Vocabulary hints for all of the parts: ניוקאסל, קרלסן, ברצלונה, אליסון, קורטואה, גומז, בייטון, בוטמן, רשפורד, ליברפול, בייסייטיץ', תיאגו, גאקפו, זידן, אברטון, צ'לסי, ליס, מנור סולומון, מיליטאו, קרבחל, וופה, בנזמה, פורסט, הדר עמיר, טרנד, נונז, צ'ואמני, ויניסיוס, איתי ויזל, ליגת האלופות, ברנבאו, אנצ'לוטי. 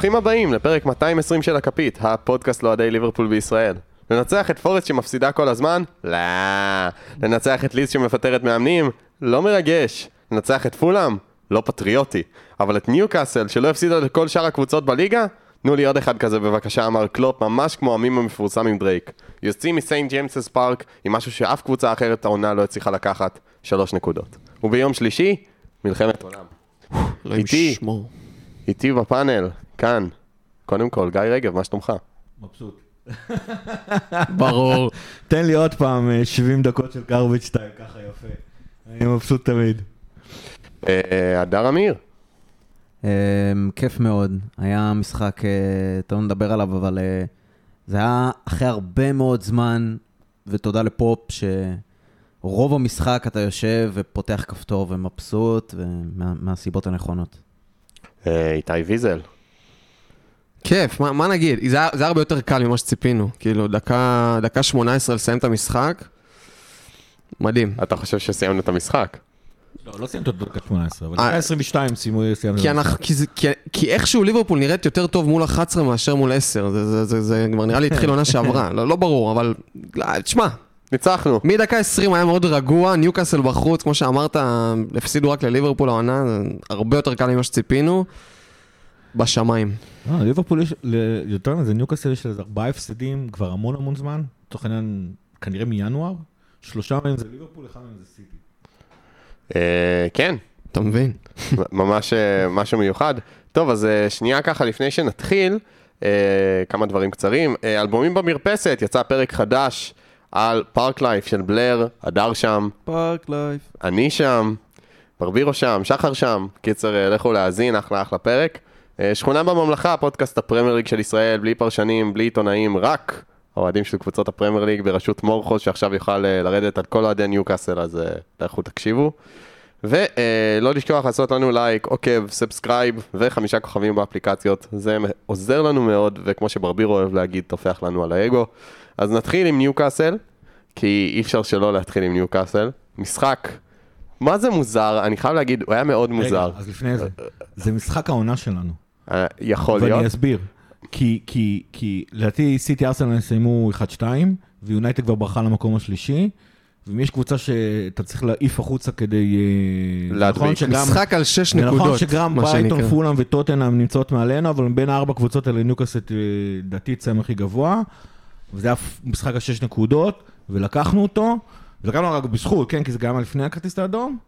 ברוכים הבאים לפרק 220 של הכפית, הפודקאסט לאוהדי ליברפול בישראל. לנצח את פורסט שמפסידה כל הזמן? לא. לנצח את ליס שמפטרת מאמנים? לא מרגש. לנצח את פולאם? לא פטריוטי. אבל את ניוקאסל שלא הפסידה לכל שאר הקבוצות בליגה? תנו לי עוד אחד כזה בבקשה, אמר קלופ, ממש כמו המים המפורסם עם דרייק. יוצאים מסיינט ג'יימסס פארק עם משהו שאף קבוצה אחרת העונה לא הצליחה לקחת, 3 נקודות. וביום שלישי, מלחמת עולם. איתי בפאנל, כאן, קודם כל, גיא רגב, מה שתומך? מבסוט. ברור. תן לי עוד פעם 70 דקות של גרביץ' טיים, ככה יפה. אני מבסוט תמיד. אדר אמיר. כיף מאוד. היה משחק, תנו נדבר עליו, אבל זה היה אחרי הרבה מאוד זמן, ותודה לפופ, שרוב המשחק אתה יושב ופותח כפתור ומבסוט, מהסיבות הנכונות. איתי ויזל. כיף, מה נגיד? זה הרבה יותר קל ממה שציפינו. כאילו, דקה 18 לסיים את המשחק. מדהים. אתה חושב שסיימנו את המשחק? לא, לא סיימנו את דקה 18, אבל דקה 22 סיימו כי איכשהו ליברפול נראית יותר טוב מול 11 מאשר מול 10. זה כבר נראה לי התחיל עונה שעברה. לא ברור, אבל... תשמע. ניצחנו. מדקה 20 היה מאוד רגוע, ניוקאסל בחוץ, כמו שאמרת, הפסידו רק לליברפול העונה, הרבה יותר קל ממה שציפינו, בשמיים. ליברפול יש, יותר מזה, ניוקאסל יש לזה 4 הפסדים, כבר המון המון זמן, תוך עניין, כנראה מינואר, 3 מהם זה ליברפול, 1 מהם זה סיטי. כן. אתה מבין. ממש משהו מיוחד. טוב, אז שנייה ככה, לפני שנתחיל, כמה דברים קצרים. אלבומים במרפסת, יצא פרק חדש, על פארק לייף של בלר, אדר שם, פארק לייף, אני שם, ברבירו שם, שחר שם, קיצר לכו להאזין, אחלה פרק. שכונה בממלכה, פודקאסט הפרמייר ליג של ישראל, בלי פרשנים, בלי עיתונאים, רק אוהדים של קבוצות הפרמייר ליג בראשות מורחוס, שעכשיו יוכל לרדת על כל אוהדי ניוקאסל, אז לכו תקשיבו. ולא לשכוח לעשות לנו לייק, עוקב, סאבסקרייב ו5 כוכבים באפליקציות, זה עוזר לנו מאוד, וכמו שברבירו אוהב להגיד, תופח לנו על האגו. אז נתחיל עם ניוקאסל, כי אי אפשר שלא להתחיל עם ניוקאסל. משחק, מה זה מוזר? אני חייב להגיד, הוא היה מאוד מוזר. רגע, אז לפני זה, זה משחק העונה שלנו. יכול להיות. ואני אסביר, כי לדעתי סיטי ארסנל נסיימו 1-2, ויונייטד כבר ברחה למקום השלישי, ואם יש קבוצה שאתה צריך להעיף החוצה כדי... להדביק. משחק על 6 נקודות. נכון שגם בייטון, פולאם וטוטנהאם נמצאות מעלינו, אבל בין 4 קבוצות האלה ניוקאסל דעתי צמח הכי גבוה. וזה היה משחק ה6 נקודות, ולקחנו אותו, ולקחנו רק בזכות, כן, כי זה גם היה לפני הכרטיס האדום,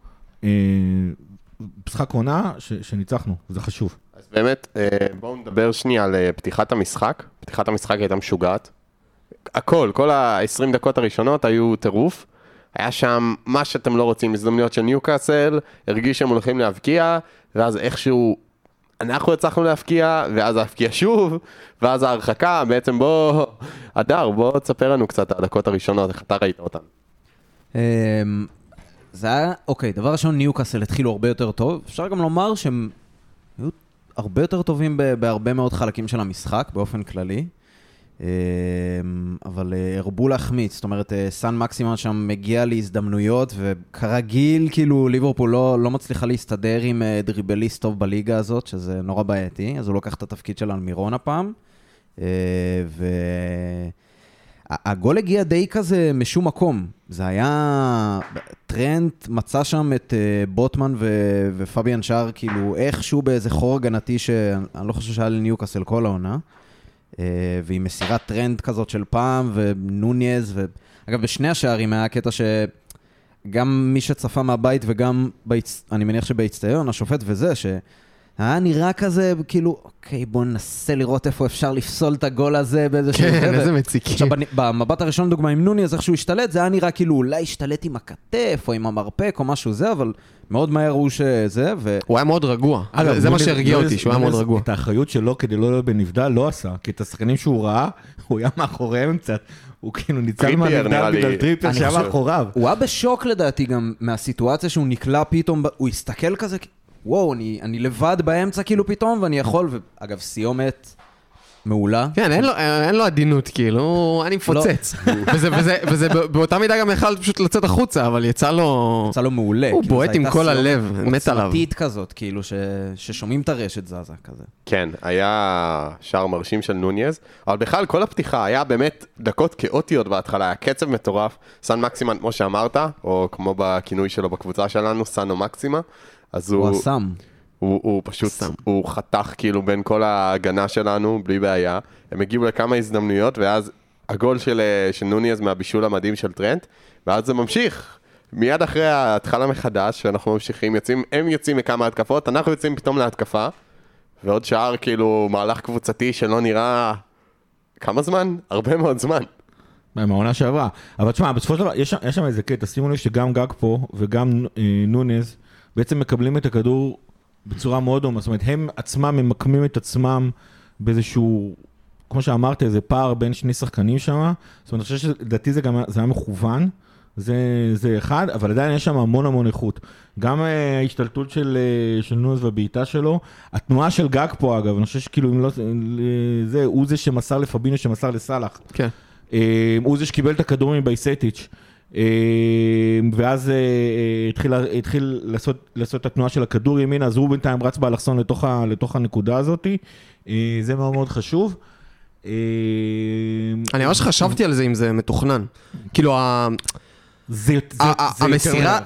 משחק עונה שניצחנו, וזה חשוב. אז באמת, בואו נדבר שנייה על פתיחת המשחק. פתיחת המשחק הייתה משוגעת. כל ה-20 דקות הראשונות היו טירוף. היה שם מה שאתם לא רוצים, הזדמנויות של ניוקאסל, הרגיש שהם הולכים להבקיע, ואז איכשהו... אנחנו הצלחנו להפקיע, ואז להפקיע שוב, ואז ההרחקה, בעצם בוא... אדר, בוא תספר לנו קצת הדקות הראשונות, איך אתה ראית אותן. זה היה, אוקיי, דבר ראשון, ניוקאסל התחילו הרבה יותר טוב, אפשר גם לומר שהם היו הרבה יותר טובים בהרבה מאוד חלקים של המשחק, באופן כללי, אבל הרבו להחמיץ, זאת אומרת, סן מקסימן שם מגיע להזדמנויות, וכרגיל, כאילו, ליברפול לא מצליחה להסתדר עם דריבליסט טוב בליגה הזאת, שזה נורא בעייתי, אז הוא לוקח את התפקיד של אלמירון הפעם, והגול הגיע די כזה משום מקום, זה היה, טרנד מצא שם את בוטמן ופאביאן שער, כאילו, איכשהו באיזה חור הגנתי, שאני לא חושב שהיה לניוקאסל כל העונה, והיא מסירת טרנד כזאת של פעם, ונוניז, אגב, בשני השערים היה הקטע שגם מי שצפה מהבית, וגם, אני מניח שבהצטיון, השופט וזה, שהיה נראה כזה, כאילו, אוקיי, בואו ננסה לראות איפה אפשר לפסול את הגול הזה, כן, איזה מציקים. עכשיו, במבט הראשון, דוגמה, עם נוניז, איכשהו השתלט, זה היה נראה כאילו, אולי השתלט עם הכתף, או עם המרפק, או משהו זה, אבל מאוד מהר הוא שזה, הוא היה מאוד רגוע. זה מה שהרגיע אותי, שהוא היה מאוד רגוע. את האחריות שלו כדי לא להיות בנבדל לא עשה, כי את השחקנים שהוא ראה, הוא היה מאחוריהם קצת, הוא כאילו ניצל מהנבדל בגלל טריפר שהיה מאחוריו. הוא היה בשוק לדעתי גם מהסיטואציה שהוא נקלע פתאום, הוא הסתכל כזה, וואו, אני לבד באמצע כאילו פתאום, ואני יכול, ואגב, סיומת מעולה. כן, אין לו עדינות, כאילו, אני מפוצץ. וזה באותה מידה גם יכל פשוט לצאת החוצה, אבל יצא לו... יצא לו מעולה. הוא בועט עם כל הלב, מת עליו. עוצמתית כזאת, כאילו, ששומעים את הרשת זזה כזה. כן, היה שער מרשים של נוניז, אבל בכלל כל הפתיחה היה באמת דקות כאוטיות בהתחלה, היה קצב מטורף, סן מקסימן, כמו שאמרת, או כמו בכינוי שלו בקבוצה שלנו, סן או מקסימה, אז הוא... הוא הסם. הוא פשוט, הוא חתך כאילו בין כל ההגנה שלנו, בלי בעיה. הם הגיעו לכמה הזדמנויות, ואז הגול של נוניז מהבישול המדהים של טרנד, ואז זה ממשיך. מיד אחרי ההתחלה מחדש, שאנחנו ממשיכים, הם יוצאים מכמה התקפות, אנחנו יוצאים פתאום להתקפה, ועוד שער כאילו מהלך קבוצתי שלא נראה כמה זמן? הרבה מאוד זמן. מהעונה שעברה. אבל תשמע, בסופו של דבר, יש שם איזה קטע, שימו לי שגם גאקפו וגם נוניז בעצם מקבלים את הכדור בצורה מאוד אומה, זאת אומרת, הם עצמם ממקמים את עצמם באיזשהו, כמו שאמרתי, איזה פער בין שני שחקנים שם, זאת אומרת, אני חושב שדעתי זה גם היה מכוון, זה אחד, אבל עדיין יש שם המון המון איכות. גם ההשתלטות של נוניז והבעיטה שלו, התנועה של גאקפו אגב, אני חושב שכאילו, אם לא, זה, הוא זה שמסר לפאביניו, שמסר לסלאח. כן. הוא זה שקיבל את הכדור מבייסייטיץ'. ואז התחיל לעשות את התנועה של הכדור ימינה, אז הוא בינתיים רץ באלכסון לתוך הנקודה הזאת. זה מאוד מאוד חשוב. אני ממש חשבתי על זה אם זה מתוכנן. כאילו, המסירה,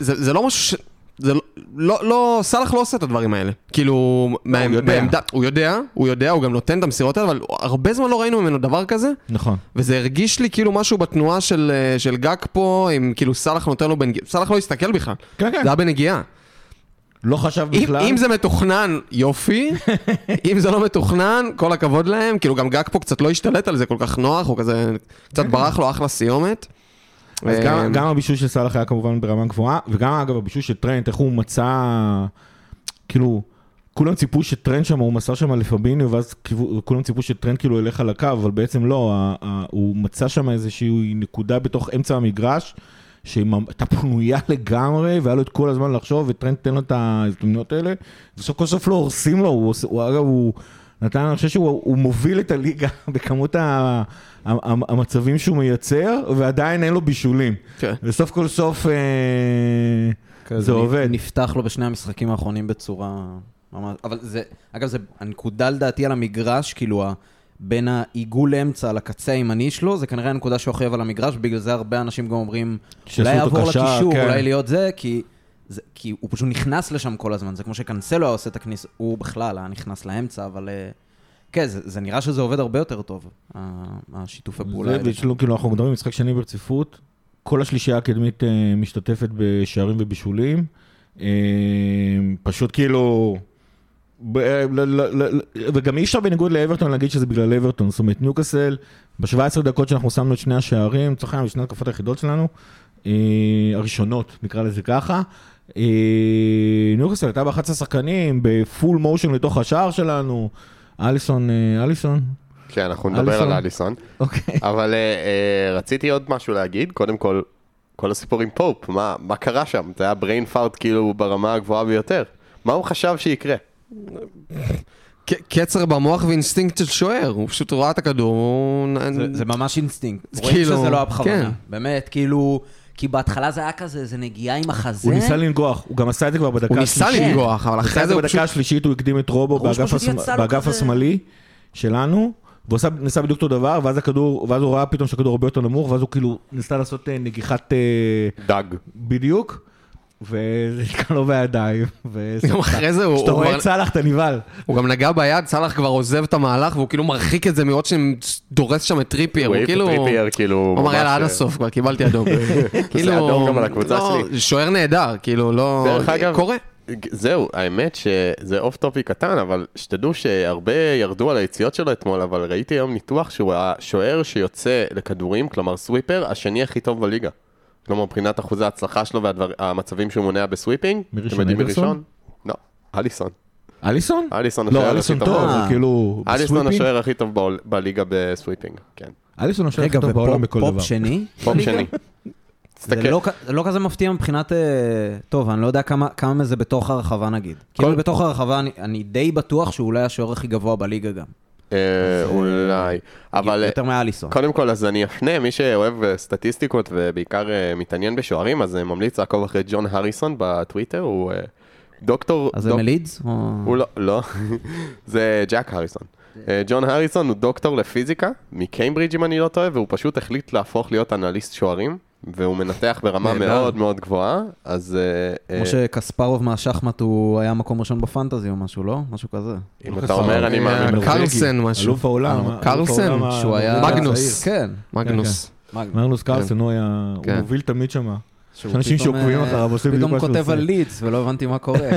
זה לא משהו ש... סלאח לא עושה את הדברים האלה. כאילו, הוא יודע, הוא גם נותן את המסירות האלה, אבל הרבה זמן לא ראינו ממנו דבר כזה. נכון. וזה הרגיש לי כאילו משהו בתנועה של גאקפו, אם כאילו סלאח נותן לו בנגיעה, סלאח לא הסתכל בכלל. כן, כן. זה היה בנגיעה. לא חשב בכלל. אם זה מתוכנן, יופי. אם זה לא מתוכנן, כל הכבוד להם. כאילו גם גאקפו קצת לא השתלט על זה כל כך נוח, הוא כזה קצת ברח לו אחלה סיומת. אז גם הבישול של סלאח היה כמובן ברמה גבוהה, וגם אגב הבישול של טרנד, איך הוא מצא, כאילו, כולם ציפו שטרנד שם, הוא מסר שם לפאביניו, ואז כולם ציפו שטרנד כאילו ילך על הקו, אבל בעצם לא, הוא מצא שם איזושהי נקודה בתוך אמצע המגרש, שהייתה פנויה לגמרי, והיה לו את כל הזמן לחשוב, וטרנד תן לו את ההזדמנויות האלה, וסוף כל סוף לא הורסים לו, אגב הוא... נתן, אני חושב שהוא מוביל את הליגה בכמות המצבים שהוא מייצר, ועדיין אין לו בישולים. וסוף כל סוף זה עובד. נפתח לו בשני המשחקים האחרונים בצורה... אבל זה, אגב, זה הנקודה לדעתי על המגרש, כאילו בין העיגול לאמצע לקצה הימני שלו, זה כנראה הנקודה שהוא חייב על המגרש, בגלל זה הרבה אנשים גם אומרים, אולי יעבור לקישור, אולי להיות זה, כי הוא פשוט נכנס לשם כל הזמן, זה כמו שקנסלו עושה את הכניס, הוא בכלל היה נכנס לאמצע, אבל כן, זה נראה שזה עובד הרבה יותר טוב, השיתוף הפעולה. כאילו אנחנו מדברים משחק שני ברציפות, כל השלישייה הקדמית משתתפת בשערים ובישולים, פשוט כאילו, וגם אי אפשר בניגוד לאברטון להגיד שזה בגלל אברטון, זאת אומרת ניוקאסל, ב-17 דקות שאנחנו שמנו את שני השערים, צריכים בשני התקפות היחידות שלנו, הראשונות, נקרא לזה ככה, ניוקאסל הייתה ב-11 שחקנים, בפול מושן לתוך השער שלנו, אליסון. כן, אנחנו נדבר על אליסון. אבל רציתי עוד משהו להגיד, קודם כל, כל הסיפור עם פופ, מה קרה שם? זה היה בריין פארט כאילו ברמה הגבוהה ביותר. מה הוא חשב שיקרה? קצר במוח ואינסטינקט של שוער, הוא פשוט רואה את הכדור. זה ממש אינסטינקט, רואים שזה לא הבחוונה. באמת, כאילו... כי בהתחלה זה היה כזה, זה נגיעה עם החזה. הוא ניסה לנגוח, הוא גם עשה את זה כבר בדקה השלישית. הוא ניסה לנגוח, אבל אחרי זה הוא פשוט... בדקה השלישית הוא הקדים את רובו באגף השמאלי שלנו, והוא ניסה בדיוק אותו דבר, ואז הוא ראה פתאום שהכדור הרבה יותר נמוך, ואז הוא כאילו ניסה לעשות נגיחת... דג. בדיוק. וזה נקלו בידיים. גם אחרי זה הוא... כשאתה רואה את סלאח, אתה ניבל. הוא גם נגע ביד, סלאח כבר עוזב את המהלך, והוא כאילו מרחיק את זה מאוד שדורס שם את טריפייר. הוא טריפייר כאילו... הוא אמר, יאללה, עד הסוף, כבר קיבלתי אדום. זה אדום גם על הקבוצה שלי. שוער נהדר, כאילו לא... קורה. זהו, האמת שזה אוף טופי קטן, אבל שתדעו שהרבה ירדו על היציאות שלו אתמול, אבל ראיתי היום ניתוח שהוא השוער שיוצא לכדורים, כלומר סוויפר, השני הכי טוב בליגה. כלומר, מבחינת אחוזי ההצלחה שלו והמצבים שהוא מונע בסוויפינג. אתם יודעים מראשון? לא, אליסון. אליסון? לא, אליסון טוב, כאילו... אליסון השוער הכי טוב בליגה בסוויפינג, כן. אליסון השוער הכי טוב בעולם בכל דבר. פופ שני? פופ שני. זה לא כזה מפתיע מבחינת... טוב, אני לא יודע כמה מזה בתוך הרחבה נגיד. כאילו בתוך הרחבה אני די בטוח שהוא אולי השוער הכי גבוה בליגה גם. אולי, אבל יותר מאליסון. קודם כל, אז אני אפנה, מי שאוהב סטטיסטיקות ובעיקר מתעניין בשוערים, אז ממליץ לעקוב אחרי ג'ון הריסון בטוויטר, הוא דוקטור... אז זה מלידס? הוא לא, לא. זה ג'ק הריסון. ג'ון הריסון הוא דוקטור לפיזיקה, מקיימברידג' אם אני לא טועה, והוא פשוט החליט להפוך להיות אנליסט שוערים, והוא מנתח ברמה מאוד מאוד גבוהה, אז... כמו שקספרוב מהשחמט הוא היה מקום ראשון בפנטזי או משהו, לא? משהו כזה. אם אתה אומר, אני מאמין. קרלסן משהו. אלוף העולם. קרלסן, שהוא היה... מגנוס. כן. מגנוס. מגנוס קרלסן, הוא הוביל תמיד שמה. אנשים שעוקבים אותה, אבל עושים בדיוק מה שעושה. פתאום כותב על ליץ, ולא הבנתי מה קורה.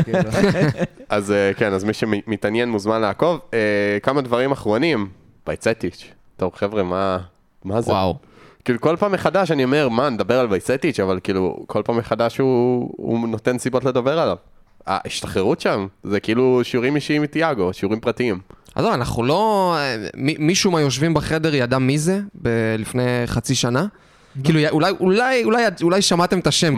אז כן, אז מי שמתעניין מוזמן לעקוב. כמה דברים אחרונים, בייסייטיץ'. טוב, חבר'ה, מה זה? וואו. כאילו כל פעם מחדש אני אומר, מה, נדבר על וייסייטיץ', אבל כאילו כל פעם מחדש הוא נותן סיבות לדבר עליו. ההשתחררות שם, זה כאילו שיעורים אישיים מתיאגו, שיעורים פרטיים. אז לא, אנחנו לא... מישהו מהיושבים בחדר ידע מי זה לפני חצי שנה? כאילו אולי שמעתם את השם,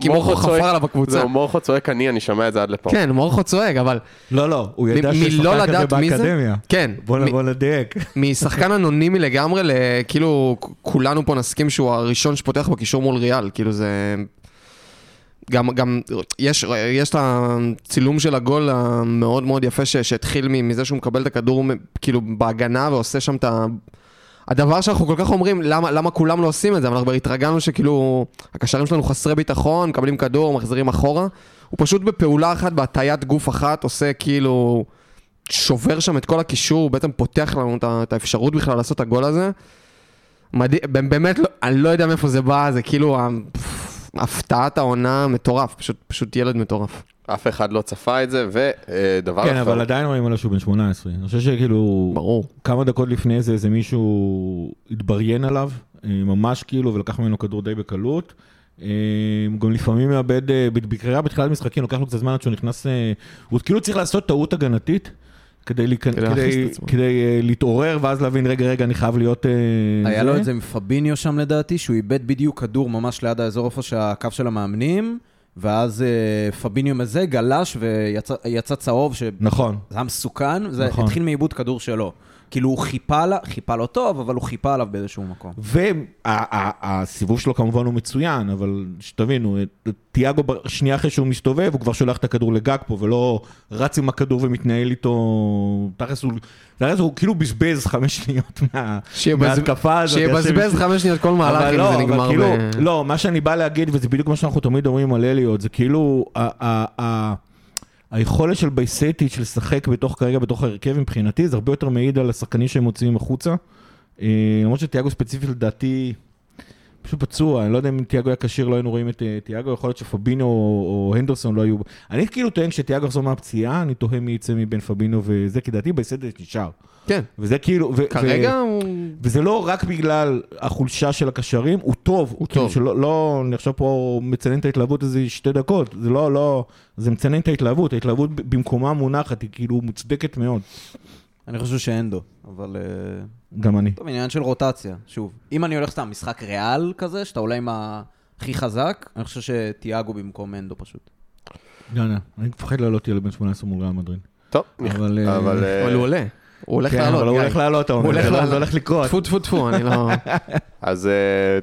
כי מורכו חפר עליו בקבוצה. זהו, מורכו צועק אני שומע את זה עד לפה. כן, מורכו צועק, אבל... לא, הוא ידע ששחקן כזה באקדמיה. כן. בוא נדייק. משחקן אנונימי לגמרי, כאילו כולנו פה נסכים שהוא הראשון שפותח בקישור מול ריאל, כאילו זה... גם יש את הצילום של הגול המאוד מאוד יפה שהתחיל מזה שהוא מקבל את הכדור כאילו בהגנה ועושה שם את ה... הדבר שאנחנו כל כך אומרים, למה כולם לא עושים את זה? אבל אנחנו התרגלנו שכאילו, הקשרים שלנו חסרי ביטחון, מקבלים כדור, מחזירים אחורה. הוא פשוט בפעולה אחת, בהטיית גוף אחת, עושה כאילו, שובר שם את כל הקישור, בעצם פותח לנו את האפשרות בכלל לעשות את הגול הזה. באמת, אני לא יודע מאיפה זה בא, זה כאילו, הפתעת העונה מטורף, פשוט ילד מטורף. אף אחד לא צפה את זה, ודבר אחר... כן, אבל עדיין רואים עליו שהוא בן 18. אני חושב שכאילו... ברור. כמה דקות לפני זה, איזה מישהו התבריין עליו, ממש כאילו, ולקח ממנו כדור די בקלות. גם לפעמים מאבד, בקריאה בתחילת משחקים, לוקח לו קצת זמן עד שהוא נכנס... הוא כאילו צריך לעשות טעות הגנתית, כדי להתעורר, ואז להבין, רגע, אני חייב להיות... היה לו את זה עם פאביניו שם לדעתי, שהוא איבד בדיוק כדור ממש ליד האזור איפה שהקו של המאמנים ואז פאביניו מזה גלש ויצא צהוב, נכון. זה היה מסוכן, זה התחיל מאיבוד כדור שלו. כאילו הוא חיפה לא טוב, אבל הוא חיפה עליו באיזשהו מקום. והסיבוב שלו כמובן הוא מצוין, אבל שתבינו, תיאגו שנייה אחרי שהוא מסתובב, הוא כבר שולח את הכדור לגאקפו, ולא רץ עם הכדור ומתנהל איתו, תכלס הוא כאילו בזבז 5 שניות מההתקפה הזאת. שיבזבז 5 שניות כל מהלך, אם זה נגמר ב... לא, מה שאני בא להגיד, וזה בדיוק מה שאנחנו תמיד אומרים על אליות, זה כאילו... היכולת של בייסייטיץ' לשחק בתוך הרכב מבחינתי, זה הרבה יותר מעיד על השחקנים שהם מוצאים החוצה. למרות שתיאגו ספציפית לדעתי פשוט פצוע, אני לא יודע אם תיאגו היה קשיר, לא היינו רואים את תיאגו, יכול להיות שפאבינו או הנדרסון לא היו... אני כאילו טוען שתיאגו יחזור מהפציעה, אני תוהה מי יצא מבין פאבינו וזה, כי דעתי בייסייטיץ' נשאר. כן. וזה כאילו... כרגע הוא... וזה לא רק בגלל החולשה של הקשרים, הוא טוב. הוא טוב. שלא, אני חושב פה מצנן את ההתלהבות איזה 2 דקות. זה לא... זה מצנן את ההתלהבות. ההתלהבות במקומה מונחת, היא כאילו מוצדקת מאוד. אני חושב שאנדו, אבל... גם אני. טוב, עניין של רוטציה, שוב. אם אני הולך סתם משחק ריאל כזה, שאתה עולה עם הכי חזק, אני חושב שתיאגו במקום אנדו פשוט. לא, אני מפחד לעלות ילד בן 18 מול ריאל מדריד. טוב, אבל... הוא עולה. הוא הולך לעלות. הוא הולך לעלות, הוא הולך לקרות. טפו, אני לא... אז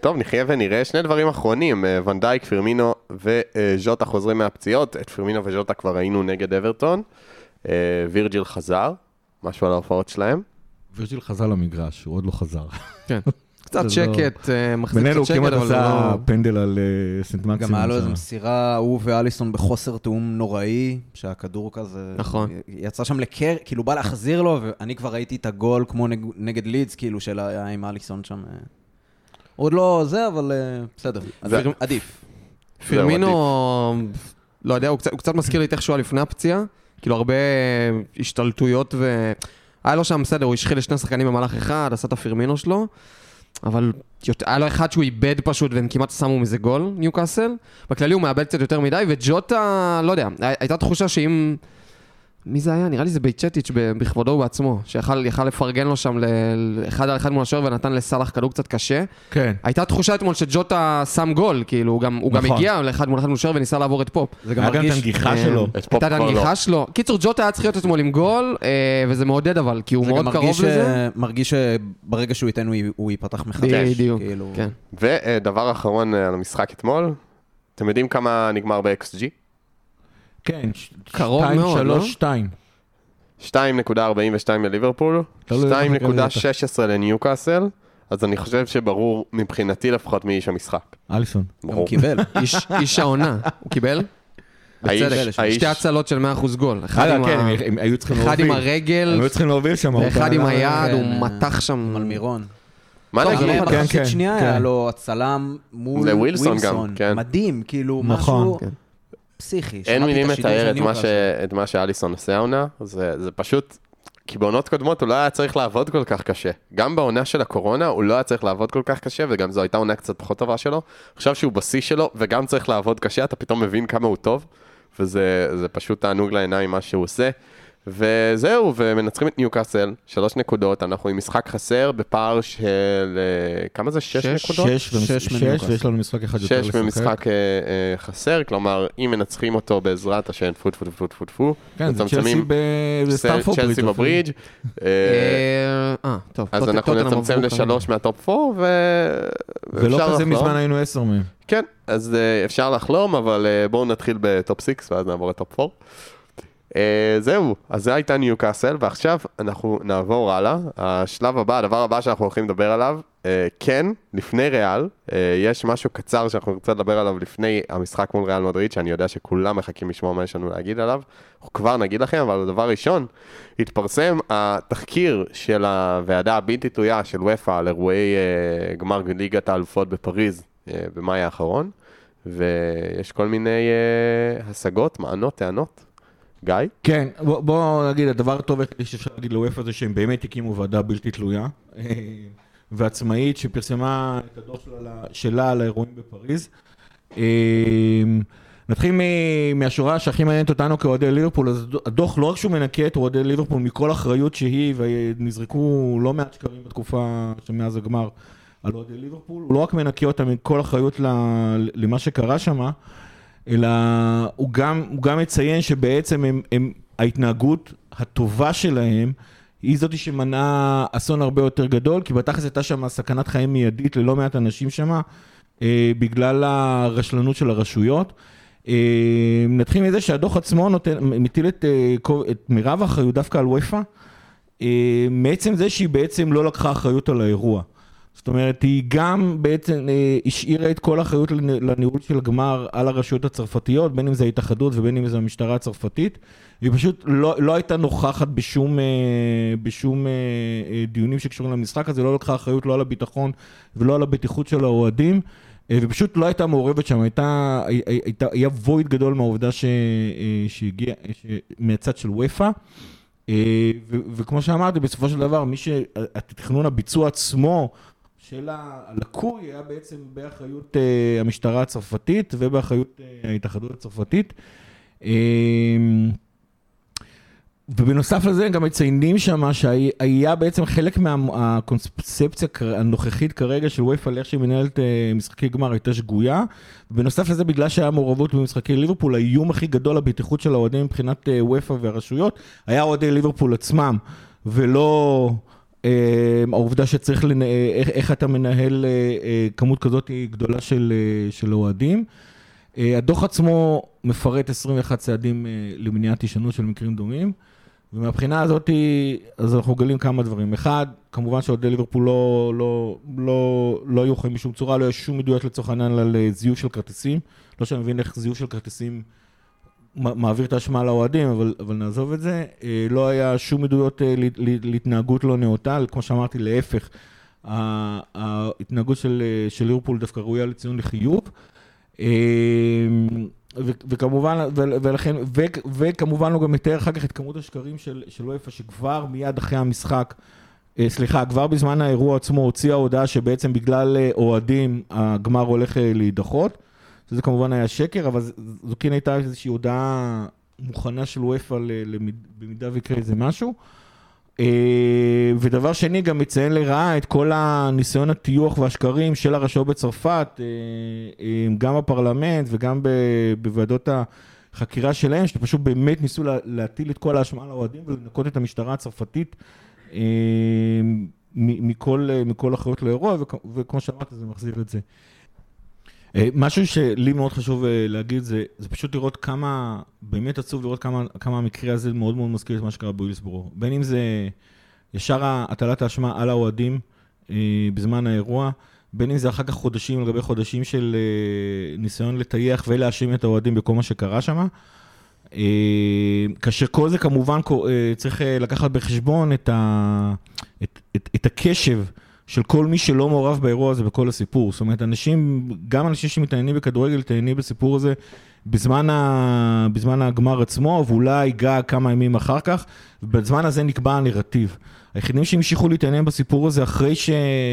טוב, נחיה ונראה. 2 דברים אחרונים, ונדייק, פרמינו וג'וטה חוזרים מהפציעות. את פרמינו וג'וטה כבר ראינו נגד אברטון. וירג'יל חזר, משהו על ההופעות שלהם. וירג'יל חזר למגרש, הוא עוד לא חזר. כן. קצת שקט, מחזיק את שקט. בינינו, כמעט עשה פנדל על סנט מקסימן. גם היה לו איזו מסירה, הוא ואליסון בחוסר תאום נוראי, שהכדור כזה... נכון. יצא שם לקר, כאילו בא להחזיר לו, ואני כבר ראיתי את הגול כמו נגד לידס, כאילו, שהיה עם אליסון שם. עוד לא זה, אבל בסדר. עדיף. פרמינו, לא יודע, הוא קצת מזכיר לי איך שהוא היה לפני הפציעה, כאילו הרבה השתלטויות ו... היה לו שם בסדר, הוא השחיל ל2 שחקנים במהלך אחד, עשה את הפרמינו שלו, אבל היה לו אחד שהוא איבד פשוט, והם כמעט שמו מזה גול, ניוקאסל. בכללי הוא מאבד קצת יותר מדי, וג'וטה, לא יודע, הייתה תחושה שאם מי זה היה? נראה לי זה בייסייטיץ' בכבודו ובעצמו, שיכל לפרגן לו שם לאחד על אחד מול השוער ונתן לסלאח כדור קצת קשה. כן. הייתה תחושה אתמול שג'וטה שם גול, כאילו, הוא גם הגיע לאחד מול אחד מול השוער וניסה לעבור את פופ. זה גם תנגיחה שלו. הייתה תנגיחה שלו. קיצור, ג'וטה היה צריך להיות אתמול עם גול, וזה מעודד אבל, כי הוא מאוד קרוב לזה. זה גם מרגיש שברגע שהוא ייתן הוא ייפתח מחדש. כאילו. כן. ודבר אחרון על המשחק אתמול, אתם יודעים כמה נגמר ב-XG? כן, 2.42 לליברפול, 2.16 לניוקאסל, אז אני חושב שברור מבחינתי לפחות מאיש המשחק. אליסון. הוא קיבל. איש העונה, הוא קיבל? שתי הצלות של 100% גול. אחד עם הרגל, ואחד עם היד, הוא מתח שם מלמירון. מה נגיד? כן, שנייה היה לו הצלם מול ווילסון. מדהים, כאילו משהו... פסיכי. אין מילים מתאר את מה שאליסון עושה העונה, זה פשוט, כי בעונות קודמות הוא לא היה צריך לעבוד כל כך קשה. גם בעונה של הקורונה הוא לא היה צריך לעבוד כל כך קשה, וגם זו הייתה עונה קצת פחות טובה שלו. עכשיו שהוא בשיא שלו, וגם צריך לעבוד קשה, אתה פתאום מבין כמה הוא טוב, וזה פשוט תענוג לעיניים מה שהוא עושה. וזהו, ומנצחים את ניוקאסל, 3 נקודות, אנחנו עם משחק חסר בפער של, כמה זה? 6 נקודות? 6 ויש לנו משחק אחד יותר לשחק. 6 במשחק חסר, כלומר, אם מנצחים אותו בעזרת השן, פו, פו, פו, פו, פו, כן, זה צ'לסי בברידג'. טוב. אז אנחנו נצמצם ל3 מהטופ 4, ולא כזה מזמן היינו 10 מהם. כן, אז אפשר לחלום, אבל בואו נתחיל בטופ 6, ואז נעבור לטופ 4. זהו, אז זה הייתה ניוקאסל, ועכשיו אנחנו נעבור הלאה. השלב הבא, הדבר הבא שאנחנו הולכים לדבר עליו, כן, לפני ריאל, יש משהו קצר שאנחנו נרצה לדבר עליו לפני המשחק מול ריאל מדריד, שאני יודע שכולם מחכים לשמוע מה יש לנו להגיד עליו, אנחנו כבר נגיד לכם, אבל הדבר ראשון, התפרסם התחקיר של הוועדה הבלתי תלויה של וופה על אירועי גמר ליגת האלופות בפריז במאי האחרון, ויש כל מיני השגות, מענות, טענות. גיא? כן, בוא נגיד, הדבר הטוב שאפשר להגיד לוופא זה שהם באמת הקימו ועדה בלתי תלויה ועצמאית שפרסמה את הדוח שלה על האירועים בפריז. נתחיל מהשורה שהכי מעניינת אותנו כאוהדי ליברפול, אז הדוח לא רק שהוא מנקה את אוהדי ליברפול מכל אחריות שהיא, ונזרקו לא מעט שקרים בתקופה שמאז הגמר על אוהדי ליברפול, הוא לא רק מנקה אותה מכל אחריות למה שקרה שם, אלא הוא גם מציין שבעצם הם ההתנהגות הטובה שלהם היא זאת שמנעה אסון הרבה יותר גדול, כי בתכלס הייתה שם סכנת חיים מיידית ללא מעט אנשים שם, בגלל הרשלנות של הרשויות. נתחיל מזה שהדוח עצמו מטיל את מירב האחריות דווקא על וויפה, מעצם זה שהיא בעצם לא לקחה אחריות על האירוע. זאת אומרת, היא גם בעצם השאירה את כל האחריות לניהול של הגמר על הרשויות הצרפתיות, בין אם זה ההתאחדות ובין אם זה המשטרה הצרפתית, היא פשוט לא הייתה נוכחת בשום דיונים שקשורים למשחק הזה, לא לקחה אחריות לא על הביטחון ולא על הבטיחות של האוהדים, ופשוט לא הייתה מעורבת שם, היה וויד גדול מהעובדה שהגיעה מהצד של וויפה, וכמו שאמרתי, בסופו של דבר, מי שהתכנון הביצוע עצמו, של הלקוי היה בעצם באחריות המשטרה הצרפתית ובאחריות ההתאחדות הצרפתית. ובנוסף לזה גם מציינים שמה שהיה בעצם חלק מהקונספציה הנוכחית כרגע של וויפה על איך שהיא מנהלת משחקי גמר הייתה שגויה, ובנוסף לזה בגלל שהיה מעורבות במשחקי ליברפול, האיום הכי גדול לבטיחות של האוהדים מבחינת וויפה והרשויות היה אוהדי ליברפול עצמם, ולא העובדה שצריך איך אתה מנהל כמות כזאת גדולה של אוהדים. הדוח עצמו מפרט 21 צעדים למניעת הישנות של מקרים דומים, ומהבחינה הזאת אז אנחנו גלים כמה דברים. אחד, כמובן שאוהדי ליברפול לא היו חיים משום צורה, לא היה שום עדויות לצורך העניין על זיוף של כרטיסים, לא שאני מבין איך זיוף של כרטיסים מעביר את האשמה לאוהדים, אבל נעזוב את זה. לא היה שום עדויות להתנהגות לא נאותה, כמו שאמרתי להפך, ההתנהגות של ליברפול דווקא ראויה לציון לחיוב, וכמובן ולכן וכמובן הוא גם מתאר אחר כך את כמות השקרים של וויפה שכבר מיד אחרי המשחק, סליחה, כבר בזמן האירוע עצמו הוציאה הודעה שבעצם בגלל אוהדים הגמר הולך להידחות, שזה כמובן היה שקר, אבל זו כן הייתה איזושהי הודעה מוכנה של וויפה במידה ויקרה איזה משהו. ודבר שני, גם מציין לרעה את כל הניסיון הטיוח והשקרים של הרשעות בצרפת, גם בפרלמנט וגם בוועדות החקירה שלהם, שפשוט באמת ניסו להטיל את כל האשמה לאוהדים ולנקות את המשטרה הצרפתית מכל אחריות לאירוע, וכמו שאמרת, זה מחזיר את זה. משהו שלי מאוד חשוב להגיד, זה פשוט לראות כמה, באמת עצוב לראות כמה המקרה הזה מאוד מאוד מזכיר את מה שקרה ביולסבורו. בין אם זה ישר הטלת האשמה על האוהדים בזמן האירוע, בין אם זה אחר כך חודשים לגבי חודשים של ניסיון לטייח ולהאשים את האוהדים בכל מה שקרה שם. כאשר כל זה כמובן צריך לקחת בחשבון את הקשב של כל מי שלא מעורב באירוע הזה בכל הסיפור. זאת אומרת, גם אנשים שמתעניינים בכדורגל, מתעניינים בסיפור הזה בזמן הגמר עצמו, ואולי גם כמה ימים אחר כך, ובזמן הזה נקבע הנרטיב. היחידים שהמשיכו להתעניין בסיפור הזה, אחרי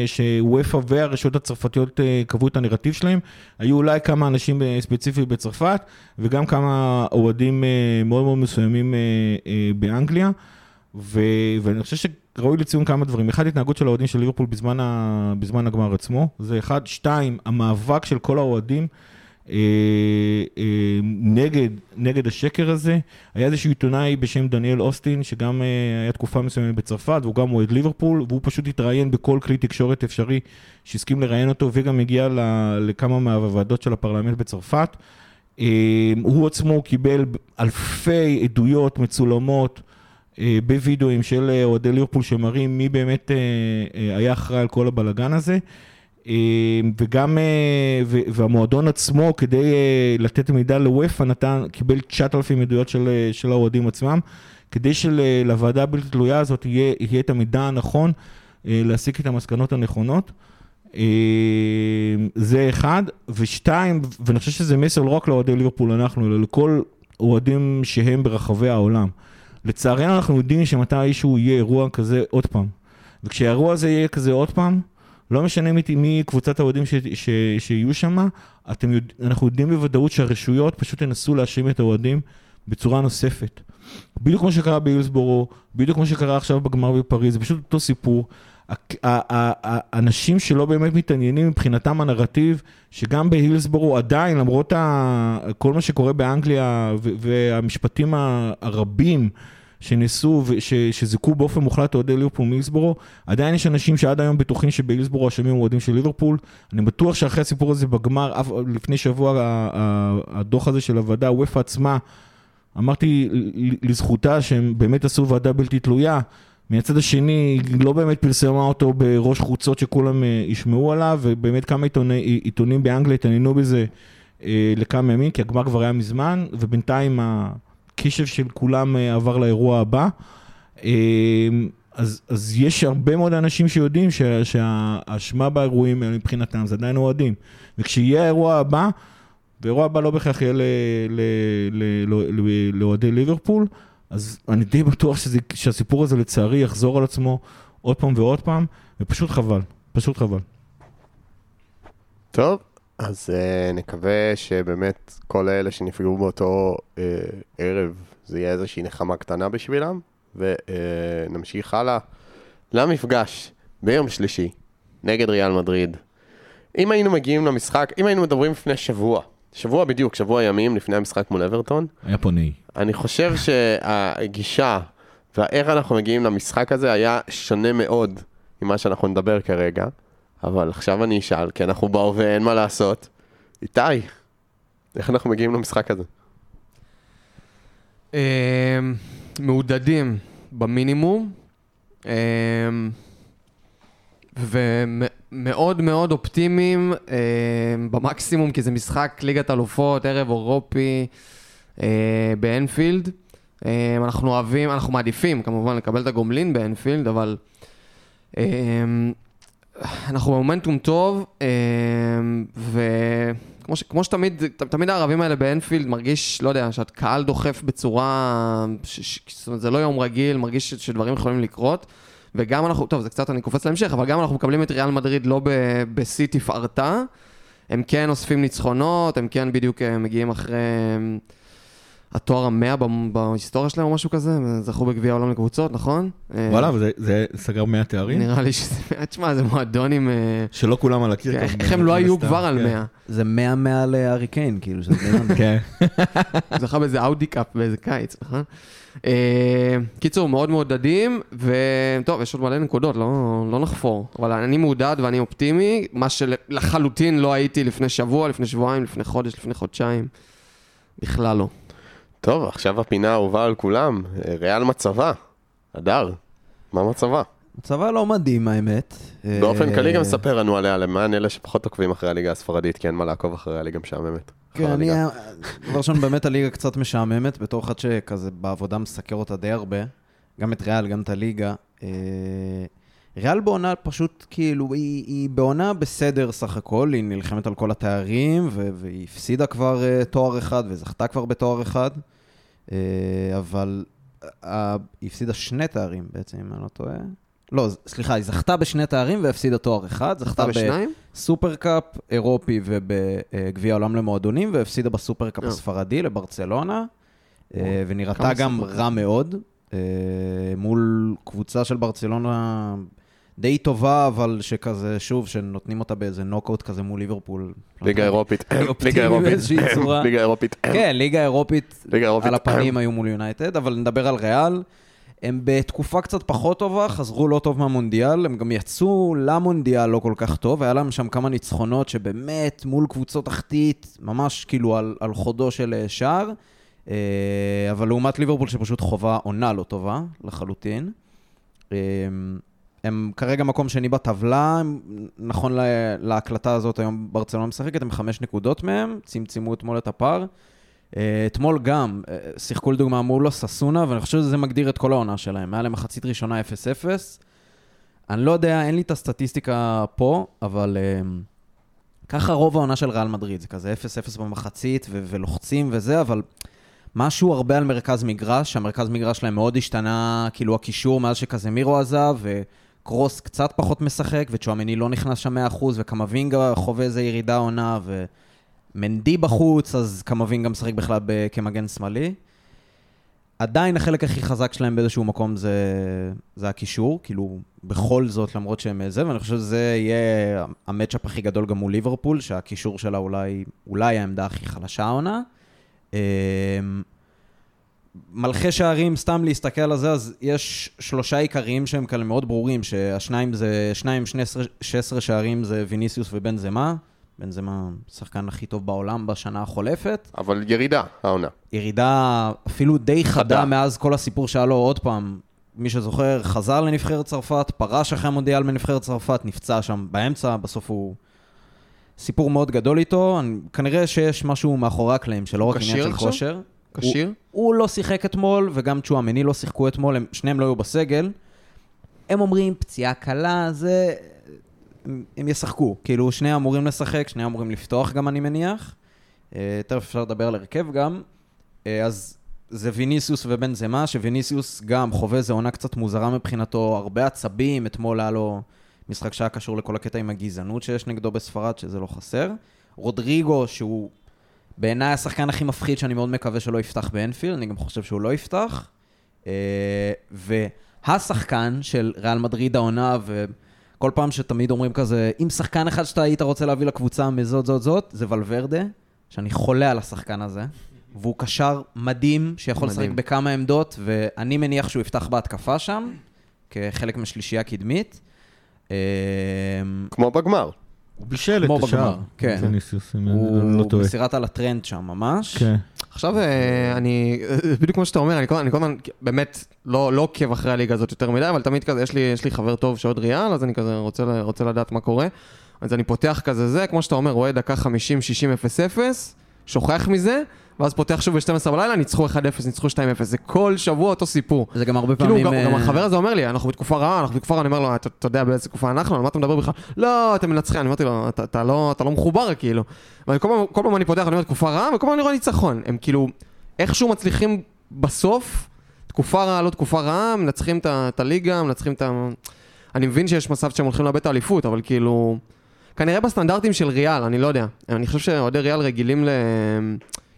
שויפה והרשויות הצרפתיות קבעו את הנרטיב שלהם, היו אולי כמה אנשים ספציפיים בצרפת, וגם כמה אוהדים מאוד מאוד מסוימים באנגליה, ואני חושב שראוי לציון כמה דברים. אחד, התנהגות של האוהדים של ליברפול בזמן הגמר עצמו, זה אחד. שתיים, המאבק של כל האוהדים נגד השקר הזה. היה איזשהו עיתונאי בשם דניאל אוסטין, שגם היה תקופה מסוימת בצרפת, והוא גם אוהד ליברפול, והוא פשוט התראיין בכל כלי תקשורת אפשרי שהסכים לראיין אותו, וגם הגיע לכמה מהוועדות של הפרלמנט בצרפת. הוא עצמו קיבל אלפי עדויות מצולמות בווידאוים של אוהדי ליברפול שמראים מי באמת היה אחראי על כל הבלגן הזה, וגם והמועדון עצמו, כדי לתת מידע לוויפה, קיבל 9,000 עדויות של האוהדים עצמם, כדי שלוועדה הבלתי תלויה הזאת יהיה את המידע הנכון להסיק את המסקנות הנכונות. זה אחד. ושתיים, ואני חושב שזה מסר לא רק לאוהדי ליברפול, אלא לכל אוהדים שהם ברחבי העולם. לצערנו אנחנו יודעים שמתישהו יהיה אירוע כזה עוד פעם, וכשהאירוע הזה יהיה כזה עוד פעם, לא משנה מי קבוצת האוהדים שיהיו שם, אנחנו יודעים בוודאות שהרשויות פשוט ינסו להאשים את האוהדים בצורה נוספת, בדיוק כמו שקרה ביולסבורו, בדיוק כמו שקרה עכשיו בגמר בפריז. זה פשוט אותו סיפור. האנשים שלא באמת מתעניינים, מבחינתם הנרטיב שגם בהילסבורו עדיין, למרות כל מה שקורה באנגליה והמשפטים הרבים שניסו ושזיקו באופן מוחלט אוהדי ליברפול מהילסבורו, עדיין יש אנשים שעד היום בטוחים שבהילסבורו השמים הם אוהדים של ליברפול. אני בטוח שאחרי הסיפור הזה בגמר, לפני שבוע, הדוח הזה של הוועדה, וויפה עצמה, אמרתי לזכותה שהם באמת עשו ועדה בלתי תלויה, מהצד השני, לא באמת פרסמה אותו בראש חוצות שכולם ישמעו עליו, ובאמת כמה עיתונים באנגליה התעניינו בזה לכמה ימים, כי הגמר כבר היה מזמן, ובינתיים הקשב של כולם עבר לאירוע הבא. אז יש הרבה מאוד אנשים שיודעים שהאשמה באירועים מבחינתם, זה עדיין אוהדים. וכשיהיה האירוע הבא, והאירוע הבא לא בכך יהיה לאוהדי ליברפול, אז אני די בטוח שהסיפור הזה לצערי יחזור על עצמו עוד פעם ועוד פעם, ופשוט חבל, פשוט חבל. טוב, אז נקווה שבאמת כל אלה שנפגעו באותו ערב, זה יהיה איזושהי נחמה קטנה בשבילם, ונמשיך הלאה למפגש ביום שלישי נגד ריאל מדריד. אם היינו מגיעים למשחק, אם היינו מדברים לפני שבוע בדיוק, שבוע ימים לפני המשחק מול אברטון. היה פה נהי. אני חושב שהגישה ואיך אנחנו מגיעים למשחק הזה היה שונה מאוד ממה שאנחנו נדבר כרגע, אבל עכשיו אני אשאל, כי אנחנו באו ואין מה לעשות. איתי, איך אנחנו מגיעים למשחק הזה? מעודדים במינימום, ומאוד מאוד אופטימיים במקסימום, כי זה משחק ליגת אלופות, ערב אירופי באנפילד. אנחנו מעדיפים כמובן לקבל את הגומלין באנפילד, אבל אנחנו במומנטום טוב, וכמו שתמיד הערבים האלה באנפילד מרגיש, לא יודע, שהקהל דוחף בצורה, זאת אומרת, זה לא יום רגיל, מרגיש שדברים יכולים לקרות. וגם אנחנו, טוב, זה קצת אני קופץ להמשך, אבל גם אנחנו מקבלים את ריאל מדריד לא בסי תפארתה, הם כן אוספים ניצחונות, הם כן בדיוק מגיעים אחרי התואר המאה בהיסטוריה שלהם או משהו כזה, זכו בגביע העולם לקבוצות, נכון? וואלה, זה סגר 100 תארים? נראה לי שזה, תשמע, זה מועדונים... שלא כולם על הקיר. איך הם לא היו כבר על 100? זה 100 מעל אריקיין, כאילו, שזה נראה. כן. זכה באיזה אאודי קאפ, באיזה קיץ, נכון? קיצור, מאוד מעודדים, וטוב, יש עוד מלא נקודות, לא נחפור. אבל אני מעודד ואני אופטימי, מה שלחלוטין לא הייתי לפני שבוע, לפני שבועיים, לפני חודש, לפני חודשיים. בכלל לא. טוב, עכשיו הפינה האהובה על כולם, ריאל מצבה, אדר, מה מצבה? מצבה לא מדהים, האמת. באופן כללי גם ספר לנו עליה, למען אלה שפחות עוקבים אחרי הליגה הספרדית, כי אין מה לעקוב אחרי הליגה משעממת. כן, אני... דבר ראשון, באמת הליגה קצת משעממת, בתור אחד שכזה בעבודה מסקר אותה די הרבה, גם את ריאל, גם את הליגה. ריאל בעונה פשוט כאילו, היא בעונה בסדר סך הכל, היא נלחמת על כל התארים, והיא הפסידה כבר תואר אחד, וזכתה כבר בתואר אחד, אבל היא הפסידה שני תארים בעצם, אם אני לא טועה. לא, סליחה, היא זכתה בשני תארים והפסידה תואר אחד, זכתה בסופרקאפ אירופי ובגביע העולם למועדונים, והפסידה בסופרקאפ הספרדי לברצלונה, ונראתה גם רע מאוד, מול קבוצה של ברצלונה די טובה, אבל שכזה, שוב, שנותנים אותה באיזה נוקאוט כזה מול ליברפול. ליגה אירופית. ליגה אירופית. כן, ליגה אירופית על הפנים היו מול יונייטד, אבל נדבר על ריאל. הם בתקופה קצת פחות טובה, חזרו לא טוב מהמונדיאל, הם גם יצאו למונדיאל לא כל כך טוב, היה להם שם כמה ניצחונות שבאמת מול קבוצות תחתית, ממש כאילו על חודו של שער, אבל לעומת ליברפול שפשוט חובה עונה לא טובה לחלוטין. הם כרגע מקום שני בטבלה, נכון להקלטה הזאת היום ברצלונה משחקת, הם 5 נקודות מהם, צמצמו אתמול את הפער. אתמול גם שיחקו לדוגמה מול אוססונה, ואני חושב שזה מגדיר את כל העונה שלהם, היה למחצית ראשונה 0-0. אני לא יודע, אין לי את הסטטיסטיקה פה, אבל... ככה רוב העונה של ריאל מדריד, זה כזה 0-0 במחצית ולוחצים וזה, אבל משהו הרבה על מרכז מגרש, המרכז מגרש שלהם מאוד השתנה, כאילו הקישור מאז שקזמירו עזב, וקרוס קצת פחות משחק, וצ'ואמני לא נכנס שם 100%, וקמאווינגה חווה איזה ירידה עונה, ומנדי בחוץ, אז קמאווינגה משחק בכלל כמגן שמאלי. עדיין החלק הכי חזק שלהם באיזשהו מקום זה הקישור, כאילו בכל זאת למרות שהם זה, ואני חושב שזה יהיה המאץ'אפ הכי גדול גם מול ליברפול, שהקישור שלה אולי העמדה הכי חלשה העונה. מלכי שערים, סתם להסתכל על זה, אז יש 3 עיקריים שהם כאלה מאוד ברורים, שהשניים זה, 16 שערים זה ויניסיוס ובנזמה, בנזמה שחקן הכי טוב בעולם בשנה החולפת. אבל ירידה, העונה. ירידה אפילו די חדה מאז כל הסיפור שהיה לו עוד פעם. מי שזוכר חזר לנבחרת צרפת, פרש אחרי המונדיאל מנבחרת צרפת, נפצע שם באמצע, בסוף הוא סיפור מאוד גדול איתו. כנראה שיש משהו מאחורי הקלעים שלא רק עניין של כושר. קשיר? הוא לא שיחק אתמול וגם צ'ואמני לא שיחקו אתמול, שניהם לא היו בסגל. הם אומרים פציעה קלה, זה... הם ישחקו, כאילו שני אמורים לשחק, שני אמורים לפתוח גם אני מניח, יותר אפשר לדבר על הרכב גם, אז זה ויניסיוס ובנזמה, שוויניסיוס גם חווה זה עונה קצת מוזרה מבחינתו, הרבה עצבים, אתמול היה לו משחק שהיה קשור לכל הקטע עם הגזענות שיש נגדו בספרד, שזה לא חסר, רודריגו שהוא בעיניי השחקן הכי מפחיד שאני מאוד מקווה שלא יפתח באנפילד, אני גם חושב שהוא לא יפתח, והשחקן של ריאל מדריד העונה ו... כל פעם שתמיד אומרים כזה, אם שחקן אחד שאתה היית רוצה להביא לקבוצה מזאת, זאת, זה ולוורדה, שאני חולה על השחקן הזה, והוא קשר מדהים, שיכול לשחק בכמה עמדות, ואני מניח שהוא יפתח בהתקפה שם, כחלק משלישייה קדמית. כמו בגמר. הוא בישל את השער. כן. הוא מסירת על הטרנד שם ממש. כן. עכשיו אני, בדיוק כמו שאתה אומר, אני כל הזמן באמת לא עוקב אחרי הליגה הזאת יותר מדי, אבל תמיד כזה, יש לי חבר טוב שעוד ריאל, אז אני כזה רוצה לדעת מה קורה, אז אני פותח כזה זה, כמו שאתה אומר, רואה דקה 50-60-0-0, שוכח מזה, ואז פותח שוב ב-12 בלילה, ניצחו 1-0, ניצחו 2-0, זה כל שבוע אותו סיפור. זה גם הרבה פעמים... כאילו, גם החבר הזה אומר לי, אנחנו בתקופה רעה, אני אומר לו, אתה יודע באיזה תקופה אנחנו, על מה אתה מדבר בכלל? לא, אתה מנצחי, אני אמרתי לו, אתה לא מחובר, כאילו. וכל פעם אני פותח, אני אומר, תקופה רעה, וכל פעם אני רואה ניצחון. הם כאילו, איכשהו מצליחים בסוף, תקופה רעה, לא תקופה רעה, מנצחים את הליגה, מנצחים את ה... אני מבין שיש מצב שהם הולכים לבית האליפות, אבל כאילו... כנראה בסטנדרטים של ריאל, אני לא יודע. אני חושב שעודי ריאל רגילים ל...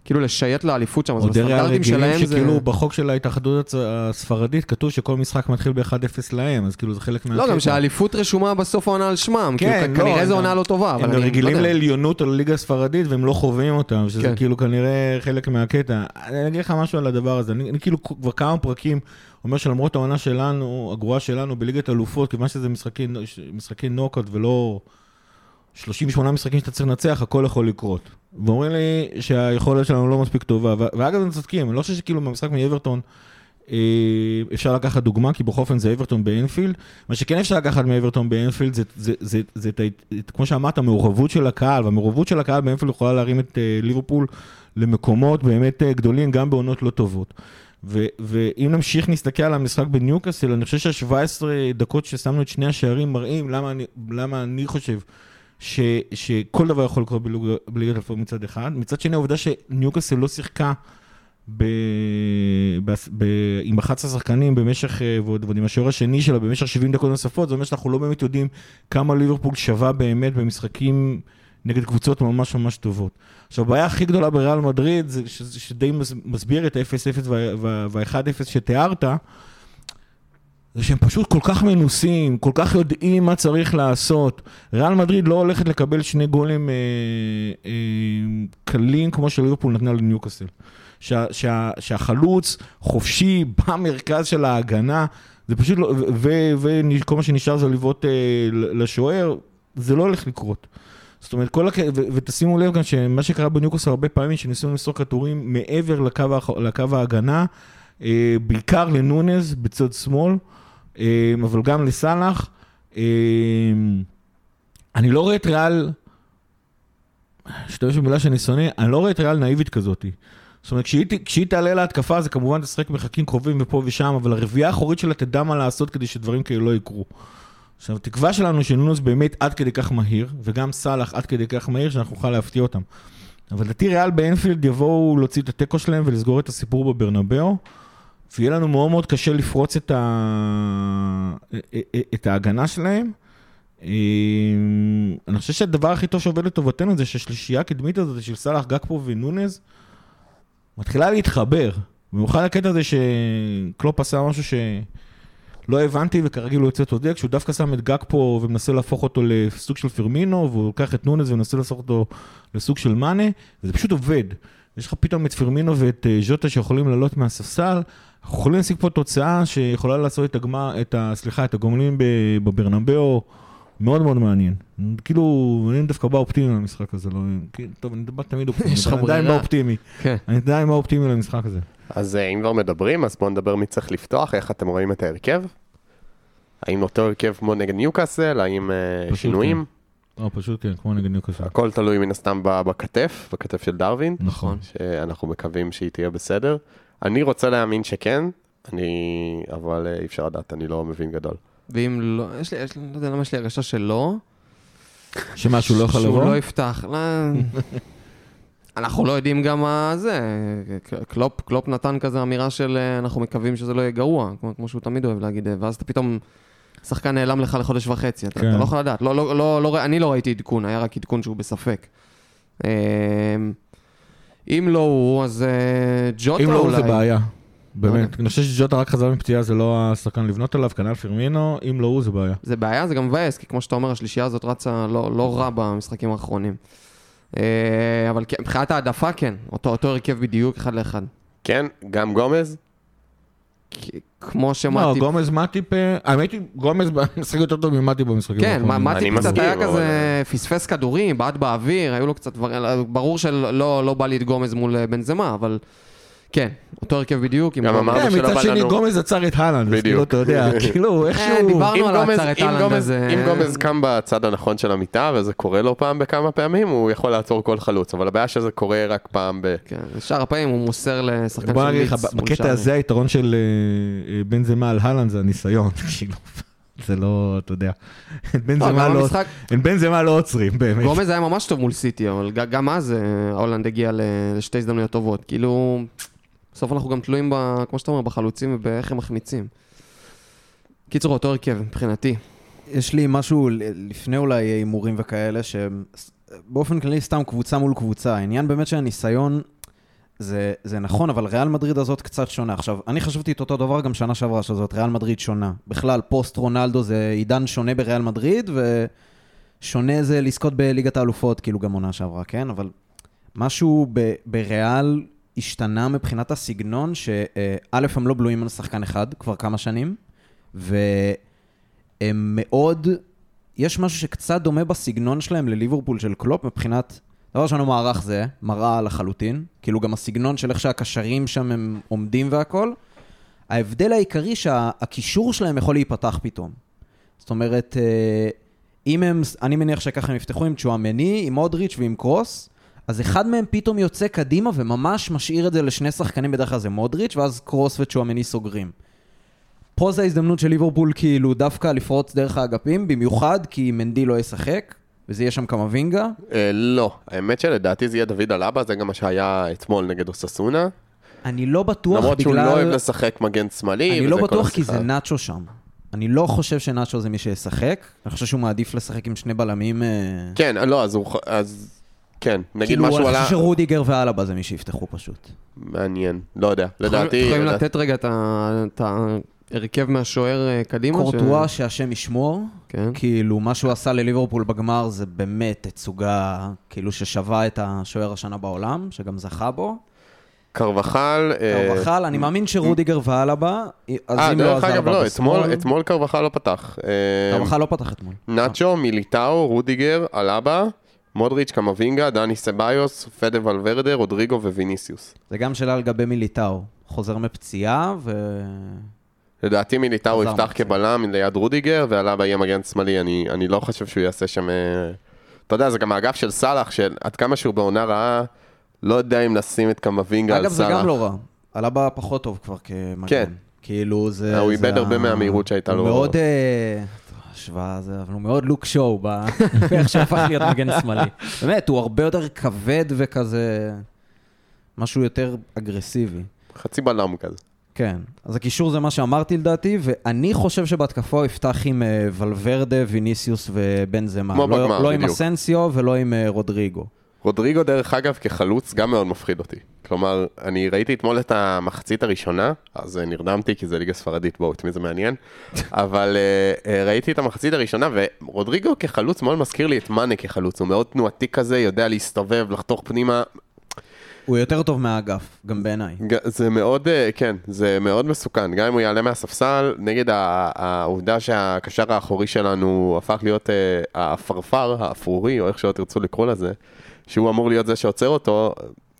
כאילו לשיית לאליפות שם, אז בסטנדרטים שלהם זה... שכאילו בחוק של ההתאחדות הספרדית כתוב שכל משחק מתחיל ב-1-0 להם, אז כאילו זה חלק מהקטע. לא, גם שהאליפות רשומה בסוף העונה על שמם, כאילו כנראה זו עונה לא טובה. הם רגילים לעליונות על הליגה הספרדית והם לא חווים אותם, שזה כאילו כנראה חלק מהקטע. אני אגיד לך משהו על הדבר הזה, אני כאילו כבר כמה פרקים אומר שלמרות העונה שלנו, הגרועה שלנו בליגת האלופות, כיוון שזה משחקי נוקאוט ולא 38 משחקים שאתה צריך לנצח, הכל יכול לקרות. ואומרים לי שהיכולת שלנו לא מספיק טובה, ואגב הם צודקים, אני לא חושב שכאילו במשחק מאברטון אפשר לקחת דוגמה, כי בחופן זה אברטון באנפילד, מה שכן אפשר לקחת מאברטון באנפילד, זה כמו שאמרת, המעורבות של הקהל, והמעורבות של הקהל באנפילד יכולה להרים את ליברפול למקומות באמת גדולים, גם בעונות לא טובות. ואם נמשיך נסתכל על המשחק בניוקאסל, אני חושב ש17 דקות ששמנו את שני השערים מראים למה אני חושב שכל דבר יכול לקרות בליגת האלופות מצד אחד. מצד שני, העובדה שניוקאסל לא שיחקה עם 11 שחקנים במשך, ועוד עם השער השני שלה, במשך 70 דקות נוספות, זאת אומרת שאנחנו לא באמת יודעים כמה ליברפול שווה באמת במשחקים נגד קבוצות ממש ממש טובות. עכשיו, הבעיה הכי גדולה בריאל מדריד, זה שדי מסביר את ה-0-0 וה-1-0 שתיארת, זה שהם פשוט כל כך מנוסים, כל כך יודעים מה צריך לעשות. ריאל מדריד לא הולכת לקבל שני גולים קלים כמו שליברפול נתנה לניוקאסל. שהחלוץ חופשי במרכז של ההגנה, זה פשוט לא, וכל מה שנשאר זה ליוות לשוער, זה לא הולך לקרות. זאת אומרת, ותשימו לב גם שמה שקרה בניוקאסל הרבה פעמים, שניסינו למסור כדורים מעבר לקו ההגנה, בעיקר לנונז בצד שמאל, אבל גם לסלאח. אני לא רואה את ריאל, שתובש במילה שאני שונא, אני לא רואה את ריאל נאיבית כזאת. זאת אומרת, כשהיא תעלה להתקפה, זה כמובן תשחק מחכים קרובים ופה ושם, אבל הרביעה האחורית שלה תדע מה לעשות כדי שדברים כאלה לא יקרו. עכשיו, התקווה שלנו שנונז באמת עד כדי כך מהיר, וגם סלאח עד כדי כך מהיר, שאנחנו נוכל להפתיע אותם. אבל לדעתי ריאל באנפילד יבואו להוציא את הטקו שלהם ולסגור את הסיפור בברנבאו, ויהיה לנו מאוד מאוד קשה לפרוץ את ההגנה שלהם. אני חושב שהדבר הכי טוב שעובד לטובתנו זה שהשלישייה הקדמית הזאת של סלאח, גאקפו ונונז מתחילה להתחבר. במיוחד הקטע הזה שקלופ עשה משהו שלא הבנתי וכרגיל הוא יוצא תודק, שהוא דווקא שם את גאקפו ומנסה להפוך אותו לסוג של פרמינו, והוא לוקח את נונז ומנסה להפוך אותו לסוג של מנה, וזה פשוט עובד. יש לך פתאום את פרמינו ואת ג'וטה שיכולים לעלות מהספסל, אנחנו יכולים להשיג פה תוצאה שיכולה לעשות את הגומלין בברנבאו, מאוד מאוד מעניין. כאילו, אני דווקא בא אופטימי למשחק הזה, לא... טוב, אני בא תמיד אופטימי, אני עדיין בא אופטימי. אני עדיין בא אופטימי למשחק הזה. אז אם כבר מדברים, אז בואו נדבר מי צריך לפתוח, איך אתם רואים את ההרכב? האם אותו הרכב כמו נגד ניוקאסל, האם שינויים? או פשוט כן, כמו נגד ניוקאסל. הכל תלוי מן הסתם בכתף של דרווין. נכון. שאנחנו מקווים שהיא תהיה בסדר. אני רוצה להאמין שכן, אבל אי אפשר לדעת, אני לא מבין גדול. ואם לא, לא יודע למה יש לי הרגשה שלא. שמשהו לא יכול לבוא? שהוא לא יפתח. אנחנו לא יודעים גם מה זה. קלופ נתן כזה אמירה של אנחנו מקווים שזה לא יהיה גרוע, כמו שהוא תמיד אוהב להגיד, ואז אתה פתאום שחקן נעלם לך לחודש וחצי, אתה לא יכול לדעת. אני לא ראיתי עדכון, היה רק עדכון שהוא בספק. אם לא הוא, אז ג'וטה אולי. אם לא הוא זה בעיה. באמת, אני חושב שג'וטה רק חזר מפציעה, זה לא השחקן לבנות עליו, כנ"ל פרמינו, אם לא הוא, זה בעיה. זה בעיה, זה גם מבאס, כי כמו שאתה אומר, השלישייה הזאת רצה לא רע במשחקים האחרונים. אבל מבחינת העדפה, כן, אותו הרכב בדיוק, אחד לאחד. כן, גם גומז? כמו שמעתי... לא, גומז מטיפה... האמת היא, גומז משחק יותר טוב ממטיפה במשחקים האחרונים. כן, מטיפה קצת היה כזה פספס כדורים, בעט באוויר, היו לו קצת... ברור שלא בא להתגומז מול בנזמה, אבל... כן, אותו הרכב בדיוק. מצד שני, גומז עצר את הלנד. בדיוק. אתה יודע, כאילו, איכשהו... דיברנו על עצר את הלנד הזה. אם גומז קם בצד הנכון של המיטה, וזה קורה לו פעם בכמה פעמים, הוא יכול לעצור כל חלוץ, אבל הבעיה שזה קורה רק פעם ב... כן, שאר הפעמים הוא מוסר לשחקן של מיץ. בקטע הזה, היתרון של בנזמה על הלנד זה הניסיון, כאילו. זה לא, אתה יודע, את בנזמה לא עוצרים, באמת. גומז היה ממש טוב מול סיטי, אבל גם אז הולנד הגיע לשתי הזדמנויות טובות, כאילו... בסוף אנחנו גם תלויים, כמו שאתה אומר, בחלוצים ובאיך הם מחמיצים. קיצור, אותו הרכב, מבחינתי. יש לי משהו לפני אולי אימורים וכאלה, שבאופן כללי סתם קבוצה מול קבוצה. העניין באמת שהניסיון, זה נכון, אבל ריאל מדריד הזאת קצת שונה. עכשיו, אני חשבתי את אותו דבר גם שנה שעברה שזאת, ריאל מדריד שונה. בכלל, פוסט רונלדו זה עידן שונה בריאל מדריד, ושונה זה לזכות בליגת האלופות, כאילו גם עונה שעברה, כן? אבל משהו בריאל השתנה מבחינת הסגנון, שא' הם לא בלויים על שחקן אחד כבר כמה שנים, והם מאוד, יש משהו שקצת דומה בסגנון שלהם לליברפול של קלופ, מבחינת, דבר שלנו מערך זה, מראה לחלוטין, כאילו גם הסגנון של איך שהקשרים שם הם עומדים והכל, ההבדל העיקרי שהקישור שלהם יכול להיפתח פתאום. זאת אומרת, אם הם, אני מניח שככה הם יפתחו עם צ'ואמני, עם מודריץ' ועם קרוס, אז אחד מהם פתאום יוצא קדימה וממש משאיר את זה לשני שחקנים, בדרך כלל זה מודריץ' ואז קרוס וצ'ואמני סוגרים. פה זה ההזדמנות של ליברפול כאילו דווקא לפרוץ דרך האגפים, במיוחד כי מנדי לא ישחק, וזה יהיה שם כמה וינגה. לא, האמת שלדעתי זה יהיה דוד אלאבה, זה גם מה שהיה אתמול נגד אוססונה. אני לא בטוח בגלל... למרות שהוא לא אוהב לשחק מגן שמאלי. אני לא בטוח כי זה נאצ'ו שם. אני לא חושב שנאצ'ו זה מי שישחק. אני חושב שהוא מעדיף לשחק עם שני בלמים. כן, לא, אז... כן, נגיד משהו עלה... כאילו, אני חושב שרודיגר ואלאבה זה מי שיפתחו פשוט. מעניין, לא יודע, לדעתי... יכולים לתת רגע את הרכב מהשוער קדימה? קורטואה שהשם ישמור, כאילו מה שהוא עשה לליברפול בגמר זה באמת תצוגה, כאילו ששווה את השוער השנה בעולם, שגם זכה בו. קרבחל... קרבחל, אני מאמין שרודיגר ואלאבה, אז אם לא עזר בבסמאל... אתמול קרבחל לא פתח. קרבחל לא פתח אתמול. נאצ'ו, מיליטאו, רודיגר, אלאבה. מודריץ' קמבינגה, דני סביוס, פדה ולוורדה, רודריגו וויניסיוס. זה גם שאלה לגבי מיליטאו. חוזר מפציעה ו... לדעתי מיליטאו יפתח כבלם ליד רודיגר, ועלה באי המגן שמאלי. אני לא חושב שהוא יעשה שם... אתה יודע, זה גם האגף של סלאח, שעד כמה שהוא בעונה רעה, לא יודע אם נשים את קמבינגה על סלאח. אגב, זה גם לא רע. עלה בה פחות טוב כבר כמגן. כן. כאילו זה... הוא איבד הרבה מהמהירות שהייתה לו. מאוד... שווה זה, אבל הוא מאוד לוק שואו באיך שהפך להיות מגן שמאלי. באמת, הוא הרבה יותר כבד וכזה, משהו יותר אגרסיבי. חצי בלם כזה. כן, אז הקישור זה מה שאמרתי לדעתי, ואני חושב שבהתקפה הוא יפתח עם ולוורדה, ויניסיוס ובנזמה. לא עם אסנסיו ולא עם רודריגו. רודריגו דרך אגב כחלוץ גם מאוד מפחיד אותי. כלומר, אני ראיתי אתמול את המחצית הראשונה, אז נרדמתי כי זה ליגה ספרדית, בואו, את מי זה מעניין, אבל ראיתי את המחצית הראשונה, ורודריגו כחלוץ מאוד מזכיר לי את מנה כחלוץ, הוא מאוד תנועתי כזה, יודע להסתובב, לחתוך פנימה. הוא יותר טוב מהאגף, גם בעיניי. זה מאוד, כן, זה מאוד מסוכן, גם אם הוא יעלה מהספסל, נגד העובדה שהקשר האחורי שלנו הפך להיות הפרפר, האפורי, או איך שלא תרצו לקרוא לזה, שהוא אמור להיות זה שעוצר אותו,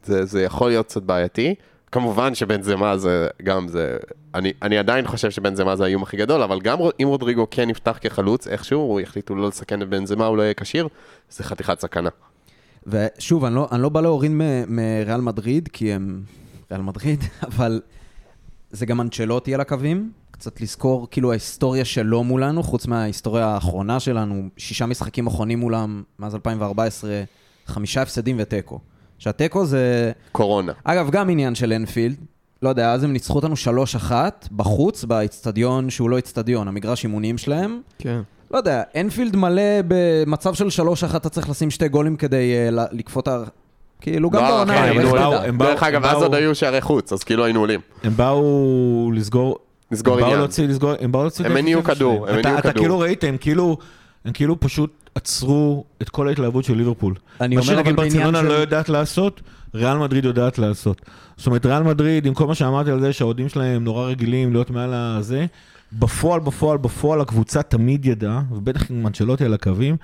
זה יכול להיות קצת בעייתי. כמובן שבנזמה זה גם זה, אני עדיין חושב שבנזמה זה האיום הכי גדול, אבל גם אם רודריגו כן יפתח כחלוץ, איכשהו הוא יחליטו לא לסכן את בנזמה, הוא לא יהיה קשיר, זה חתיכת סכנה. ושוב, אני לא בא להוריד מריאל מדריד, כי הם ריאל מדריד, אבל זה גם אנצ'לוטי על הקווים, קצת לזכור כאילו ההיסטוריה שלו מולנו, חוץ מההיסטוריה האחרונה שלנו, 6 משחקים אחרונים מולם, מאז 2014, 5 הפסדים וטקו. שהטקו זה... קורונה. אגב, גם עניין של אנפילד. לא יודע, אז הם ניצחו אותנו 3-1 בחוץ, באצטדיון שהוא לא אצטדיון, המגרש אימונים שלהם. כן. לא יודע, אנפילד מלא במצב של 3-1, אתה צריך לשים 2 גולים כדי לקפות... כאילו, גם בעונה. דרך אגב, אז עוד היו שערי חוץ, אז כאילו היינו עולים. הם באו לסגור... לסגור עניין. הם באו להוציא... הם מניעו כדור. אתה כאילו ראית, הם כאילו פשוט... עצרו את כל ההתלהבות של ליברפול. מה שנגיד ברצלונה לא יודעת לעשות, ריאל מדריד יודעת לעשות. זאת אומרת, ריאל מדריד, עם כל מה שאמרתי על זה, שהעודים שלהם נורא רגילים להיות מעל הזה, בפועל הקבוצה תמיד ידעה, ובטח עם אנצ'לוטי על הקווים,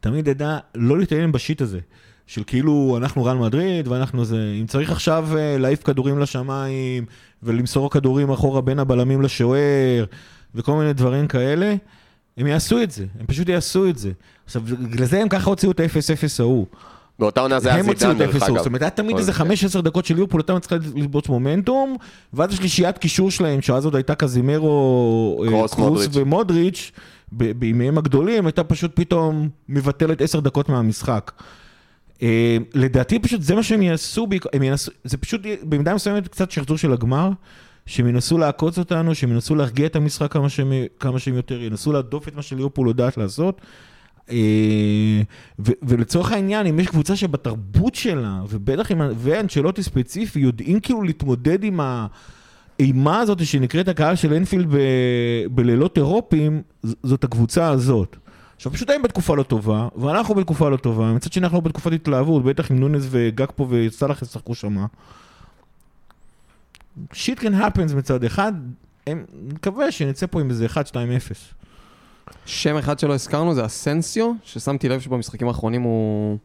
תמיד ידעה לא להתעניין בשיט הזה, של כאילו אנחנו ריאל מדריד, ואנחנו זה, אם צריך עכשיו להעיף כדורים לשמיים, ולמסור כדורים אחורה בין הבלמים לשוער, וכל מיני דברים כאלה, הם יעשו את זה, הם פשוט יעשו את זה. עכשיו, לזה הם ככה הוציאו את ה-0-0 ההוא. באותה עונה זה היה זידן דרך אגב. זאת אומרת, היה תמיד איזה 15 דקות של ליברפול, אתה מצליחה לבוץ מומנטום, ואז יש לי שיעת קישור שלהם, שאז עוד הייתה קזימרו, קרוס ומודריץ', בימיהם הגדולים, הייתה פשוט פתאום מבטלת 10 דקות מהמשחק. לדעתי פשוט זה מה שהם יעשו, זה פשוט במידה מסוימת קצת שחזור של הגמר, שהם ינסו לעקוץ אותנו, שהם ינסו להרגיע את המשחק כמה שהם יותר, ינסו להדוף את מה שליברפול יודעת לעשות. ולצורך העניין, אם יש קבוצה שבתרבות שלה, ובטח עם ואנצ'לוטי ספציפי, יודעים כאילו להתמודד עם האימה הזאת שנקראת הקהל של אינפילד בלילות אירופיים, זאת הקבוצה הזאת. עכשיו, פשוט היינו בתקופה לא טובה, ואנחנו בתקופה לא טובה, מצד שני אנחנו בתקופת התלהבות, בטח עם נוניז וגאקפו וסלאח ישחקו שמה. Shit can happens מצד אחד, מקווה שנצא פה עם איזה 1-2-0. שם אחד שלא הזכרנו זה אסנסיו, ששמתי לב שבמשחקים האחרונים הוא,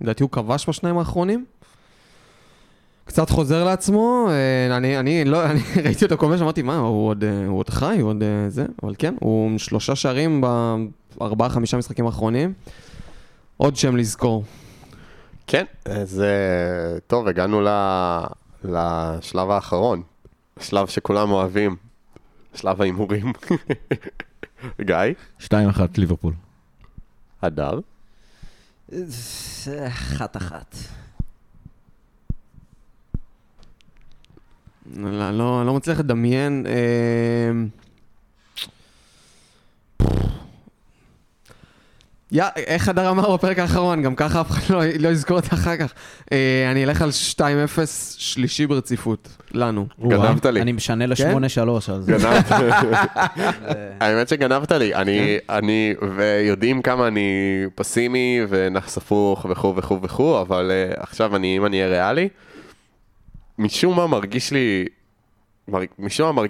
לדעתי הוא כבש בשניים האחרונים. קצת חוזר לעצמו, אני ראיתי אותו כובש, אמרתי, מה, הוא עוד חי, הוא עוד זה, אבל כן, הוא 3 שערים ב4-5 משחקים האחרונים. עוד שם לזכור. כן, זה טוב, הגענו לשלב האחרון, שלב שכולם אוהבים, שלב האימורים. גיא? 2-1 ליברפול. הדר? 1-1. לא מצליח לדמיין. איך הדר אמר בפרק האחרון, גם ככה אף אחד לא יזכור אותה אחר כך. אני אלך על 2-0 שלישי ברציפות, לנו. גנבת לי. אני משנה ל-8-3 אז. גנבת. האמת שגנבת לי. אני, ויודעים כמה אני פסימי ונחשפוך וכו וכו וכו, אבל עכשיו אם אני אהיה ריאלי, משום מה מרגיש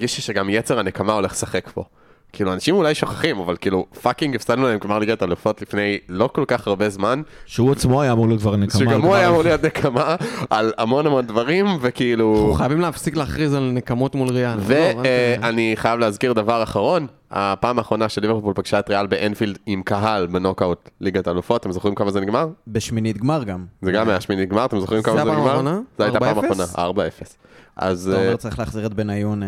לי שגם יצר הנקמה הולך לשחק פה. כאילו, אנשים אולי שוכחים, אבל כאילו, פאקינג הפסדנו להם כבר ליגת האלופות לפני לא כל כך הרבה זמן. שהוא עצמו היה אמור להיות כבר נקמה. שגם הוא היה אמור להיות נקמה על המון המון דברים, וכאילו... אנחנו חייבים להפסיק להכריז על נקמות מול ריאל. ואני חייב להזכיר דבר אחרון, הפעם האחרונה של ליברפול פגשה את ריאל באנפילד עם קהל בנוקאוט ליגת האלופות, אתם זוכרים כמה זה נגמר? בשמינית גמר גם. זה גם היה שמינית גמר, אתם זוכרים כמה זה נגמר? זה הייתה פעם האחרונה, 4-0. אז... אתה אומר, צריך להחזיר את בניון...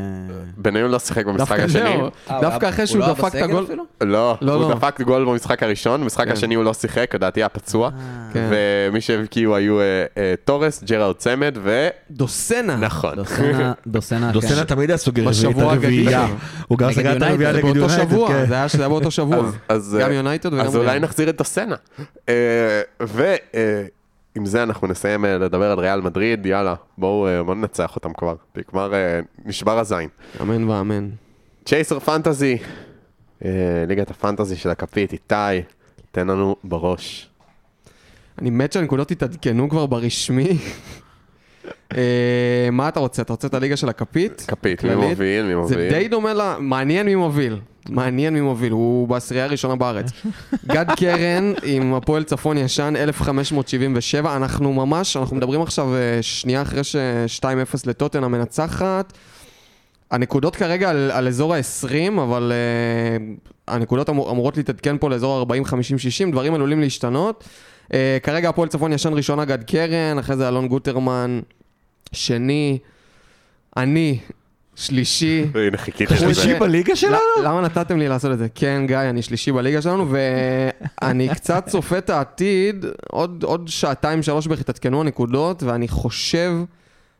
בניון לא שיחק במשחק השני. דווקא אחרי שהוא דפק את הגול... לא, הוא דפק את גול במשחק הראשון, במשחק השני הוא לא שיחק, לדעתי היה פצוע, ומי שהבקיעו היו טורס, ג'רארד צמד ו... דוסנה. נכון. דוסנה תמיד הסוגר בשבוע הגביע. הוא גם סגר את הרביעה נגד יונייטד. זה היה באותו שבוע. גם יונייטד וגם... אז אולי נחזיר את דוסנה. עם זה אנחנו נסיים לדבר על ריאל מדריד, יאללה, בואו ננצח אותם כבר, כבר נשבר הזין. אמן ואמן. צ'ייסר פנטזי, ליגת הפנטזי של הקפית, איתי, תן לנו בראש. אני מת שהנקודות התעדכנו כבר ברשמי. מה אתה רוצה? אתה רוצה את הליגה של הקפית? קפית, מי מוביל, מי מוביל. זה די דומה לה, מעניין מי מוביל. מעניין מי מוביל, הוא בעשירייה הראשונה בארץ. גד קרן עם הפועל צפון ישן, 1577, אנחנו מדברים עכשיו שנייה אחרי ש-2-0 לטוטן המנצחת. הנקודות כרגע על אזור ה-20, אבל הנקודות אמורות להתעדכן פה לאזור ה-40, 50, 60, דברים עלולים להשתנות. כרגע הפועל צפון ישן ראשונה גד קרן, אחרי זה אלון גוטרמן, שני, אני... שלישי. שלישי בליגה שלנו? למה נתתם לי לעשות את זה? כן, גיא, אני שלישי בליגה שלנו, ואני קצת צופה את העתיד, עוד 2-3 בערך התעדכנו הנקודות, ואני חושב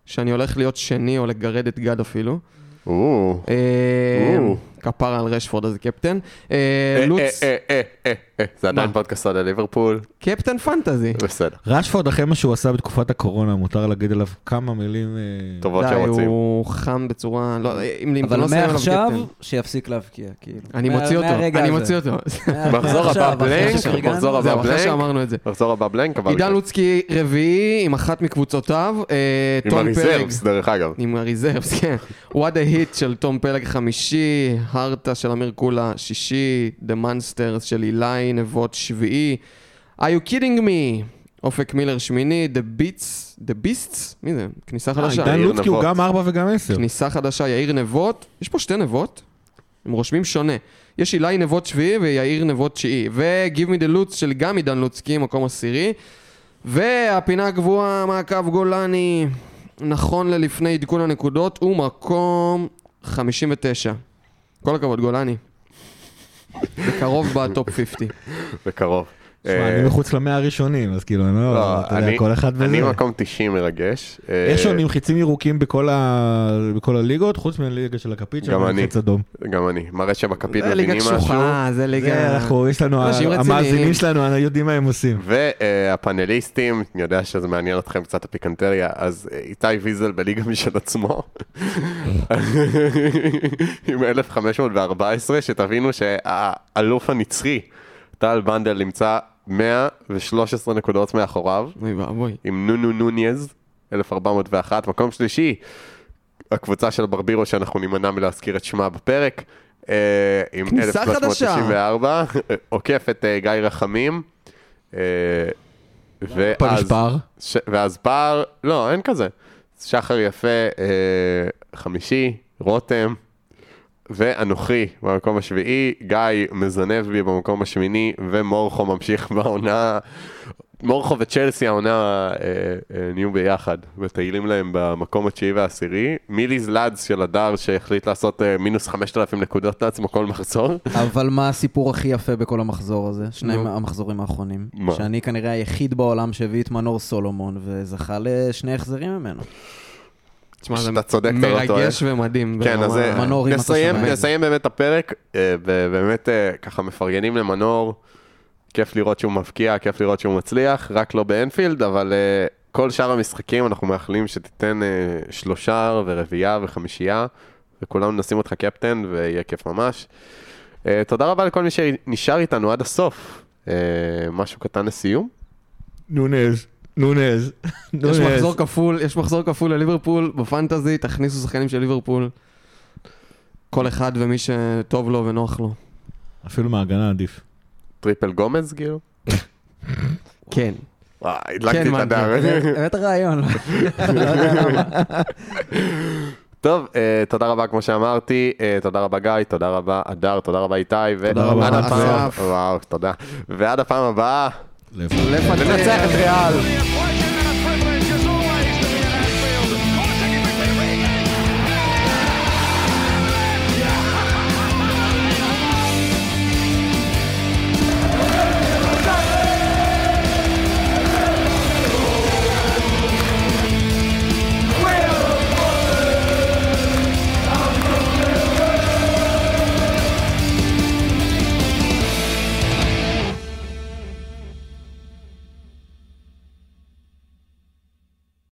שאני הולך להיות שני, או לגרד את גד אפילו. כפרה על רשפורד, אז קפטן. זה עדיין פודקאסט על ליברפול. קפטן פנטזי. בסדר. רשפורד, אחרי מה שהוא עשה בתקופת הקורונה, מותר להגיד עליו כמה מילים... טובות שרוצים. הוא חם בצורה... אבל מעכשיו שיפסיק להבקיע. אני מוציא אותו. מחזור הבא בלנק. זה אחרי שאמרנו את זה. מחזור הבא בלנק. עידן לוצקי רביעי עם אחת מקבוצותיו. עם הריזרבס, דרך אגב. עם הריזרבס, כן. וואד ההיט של תום פלג חמישי. הרטה של אמיר קולה, שישי, The Monsters של אילי, נבות שביעי, Are you kidding me? אופק מילר שמיני, The Beasts, מי זה? כניסה חדשה. עידן לוצקי הוא גם 4 וגם 10. כניסה חדשה, יאיר נבות, יש פה 2 נבות, הם רושמים שונה. יש אילי נבות שביעי ויאיר נבות שיעי, ו-Give me the Lutz של גם עידן לוצקי, מקום עשירי, והפינה הגבוהה, מעקב גולני, נכון ללפני עדכון הנקודות, הוא מקום 59. כל הכבוד, גולני. בקרוב בטופ 50. בקרוב. אני מחוץ למאה הראשונים, אז כאילו, כל אחד וזה. אני מקום 90 מרגש. יש שונים חיצים ירוקים בכל הליגות, חוץ מהליגה של הקפית, חץ אדום. גם אני. מראה שבקפית מבינים משהו. זה ליגה קשוחה, זה ליגה... המאזינים שלנו יודעים מה הם עושים. והפאנליסטים, אני יודע שזה מעניין אתכם קצת הפיקנטריה, אז איתי ויזל בליגה משל עצמו, עם 1514, שתבינו שהאלוף הנצחי, טל בנדל נמצא 113 נקודות מאחוריו, עם נוניז, 1401, מקום שלישי, הקבוצה של ברבירו שאנחנו נימנע מלהזכיר את שמה בפרק, עם 1394, עוקף את גיא רחמים, ואז פער, לא, אין כזה, שחר יפה, חמישי, רותם, ואנוכי במקום השביעי, גיא מזנב בי במקום השמיני, ומורחו ממשיך בעונה, מורחו וצ'לסי העונה נהיו ביחד, ותהילים להם במקום התשיעי והעשירי, מילי זלאדס של הדר שהחליט לעשות מינוס 5,000 נקודות לעצמו כל מחזור. אבל מה הסיפור הכי יפה בכל המחזור הזה? שני המחזורים האחרונים, שאני כנראה היחיד בעולם שהביא את מנור סולומון, וזכה לשני החזרים ממנו. אתה צודק, אתה לא טועה. מרגש ומדהים. כן, אז נסיים באמת הפרק, ובאמת ככה מפרגנים למנור, כיף לראות שהוא מבקיע, כיף לראות שהוא מצליח, רק לא באנפילד, אבל כל שאר המשחקים אנחנו מאחלים שתיתן שלושה ורביעה וחמישייה, וכולם נשים אותך קפטן, ויהיה כיף ממש. תודה רבה לכל מי שנשאר איתנו עד הסוף. משהו קטן לסיום? נונז. יש מחזור כפול לליברפול בפנטזי, תכניסו שחקנים של ליברפול, כל אחד ומי שטוב לו ונוח לו. אפילו מהגנה עדיף. טריפל גומז גיאו? כן. וואי, הדלקתי את הדר. באמת הרעיון. טוב, תודה רבה כמו שאמרתי, תודה רבה גיא, תודה רבה אדר, תודה רבה איתי, ועד הפעם הבאה. לנצח את ריאל.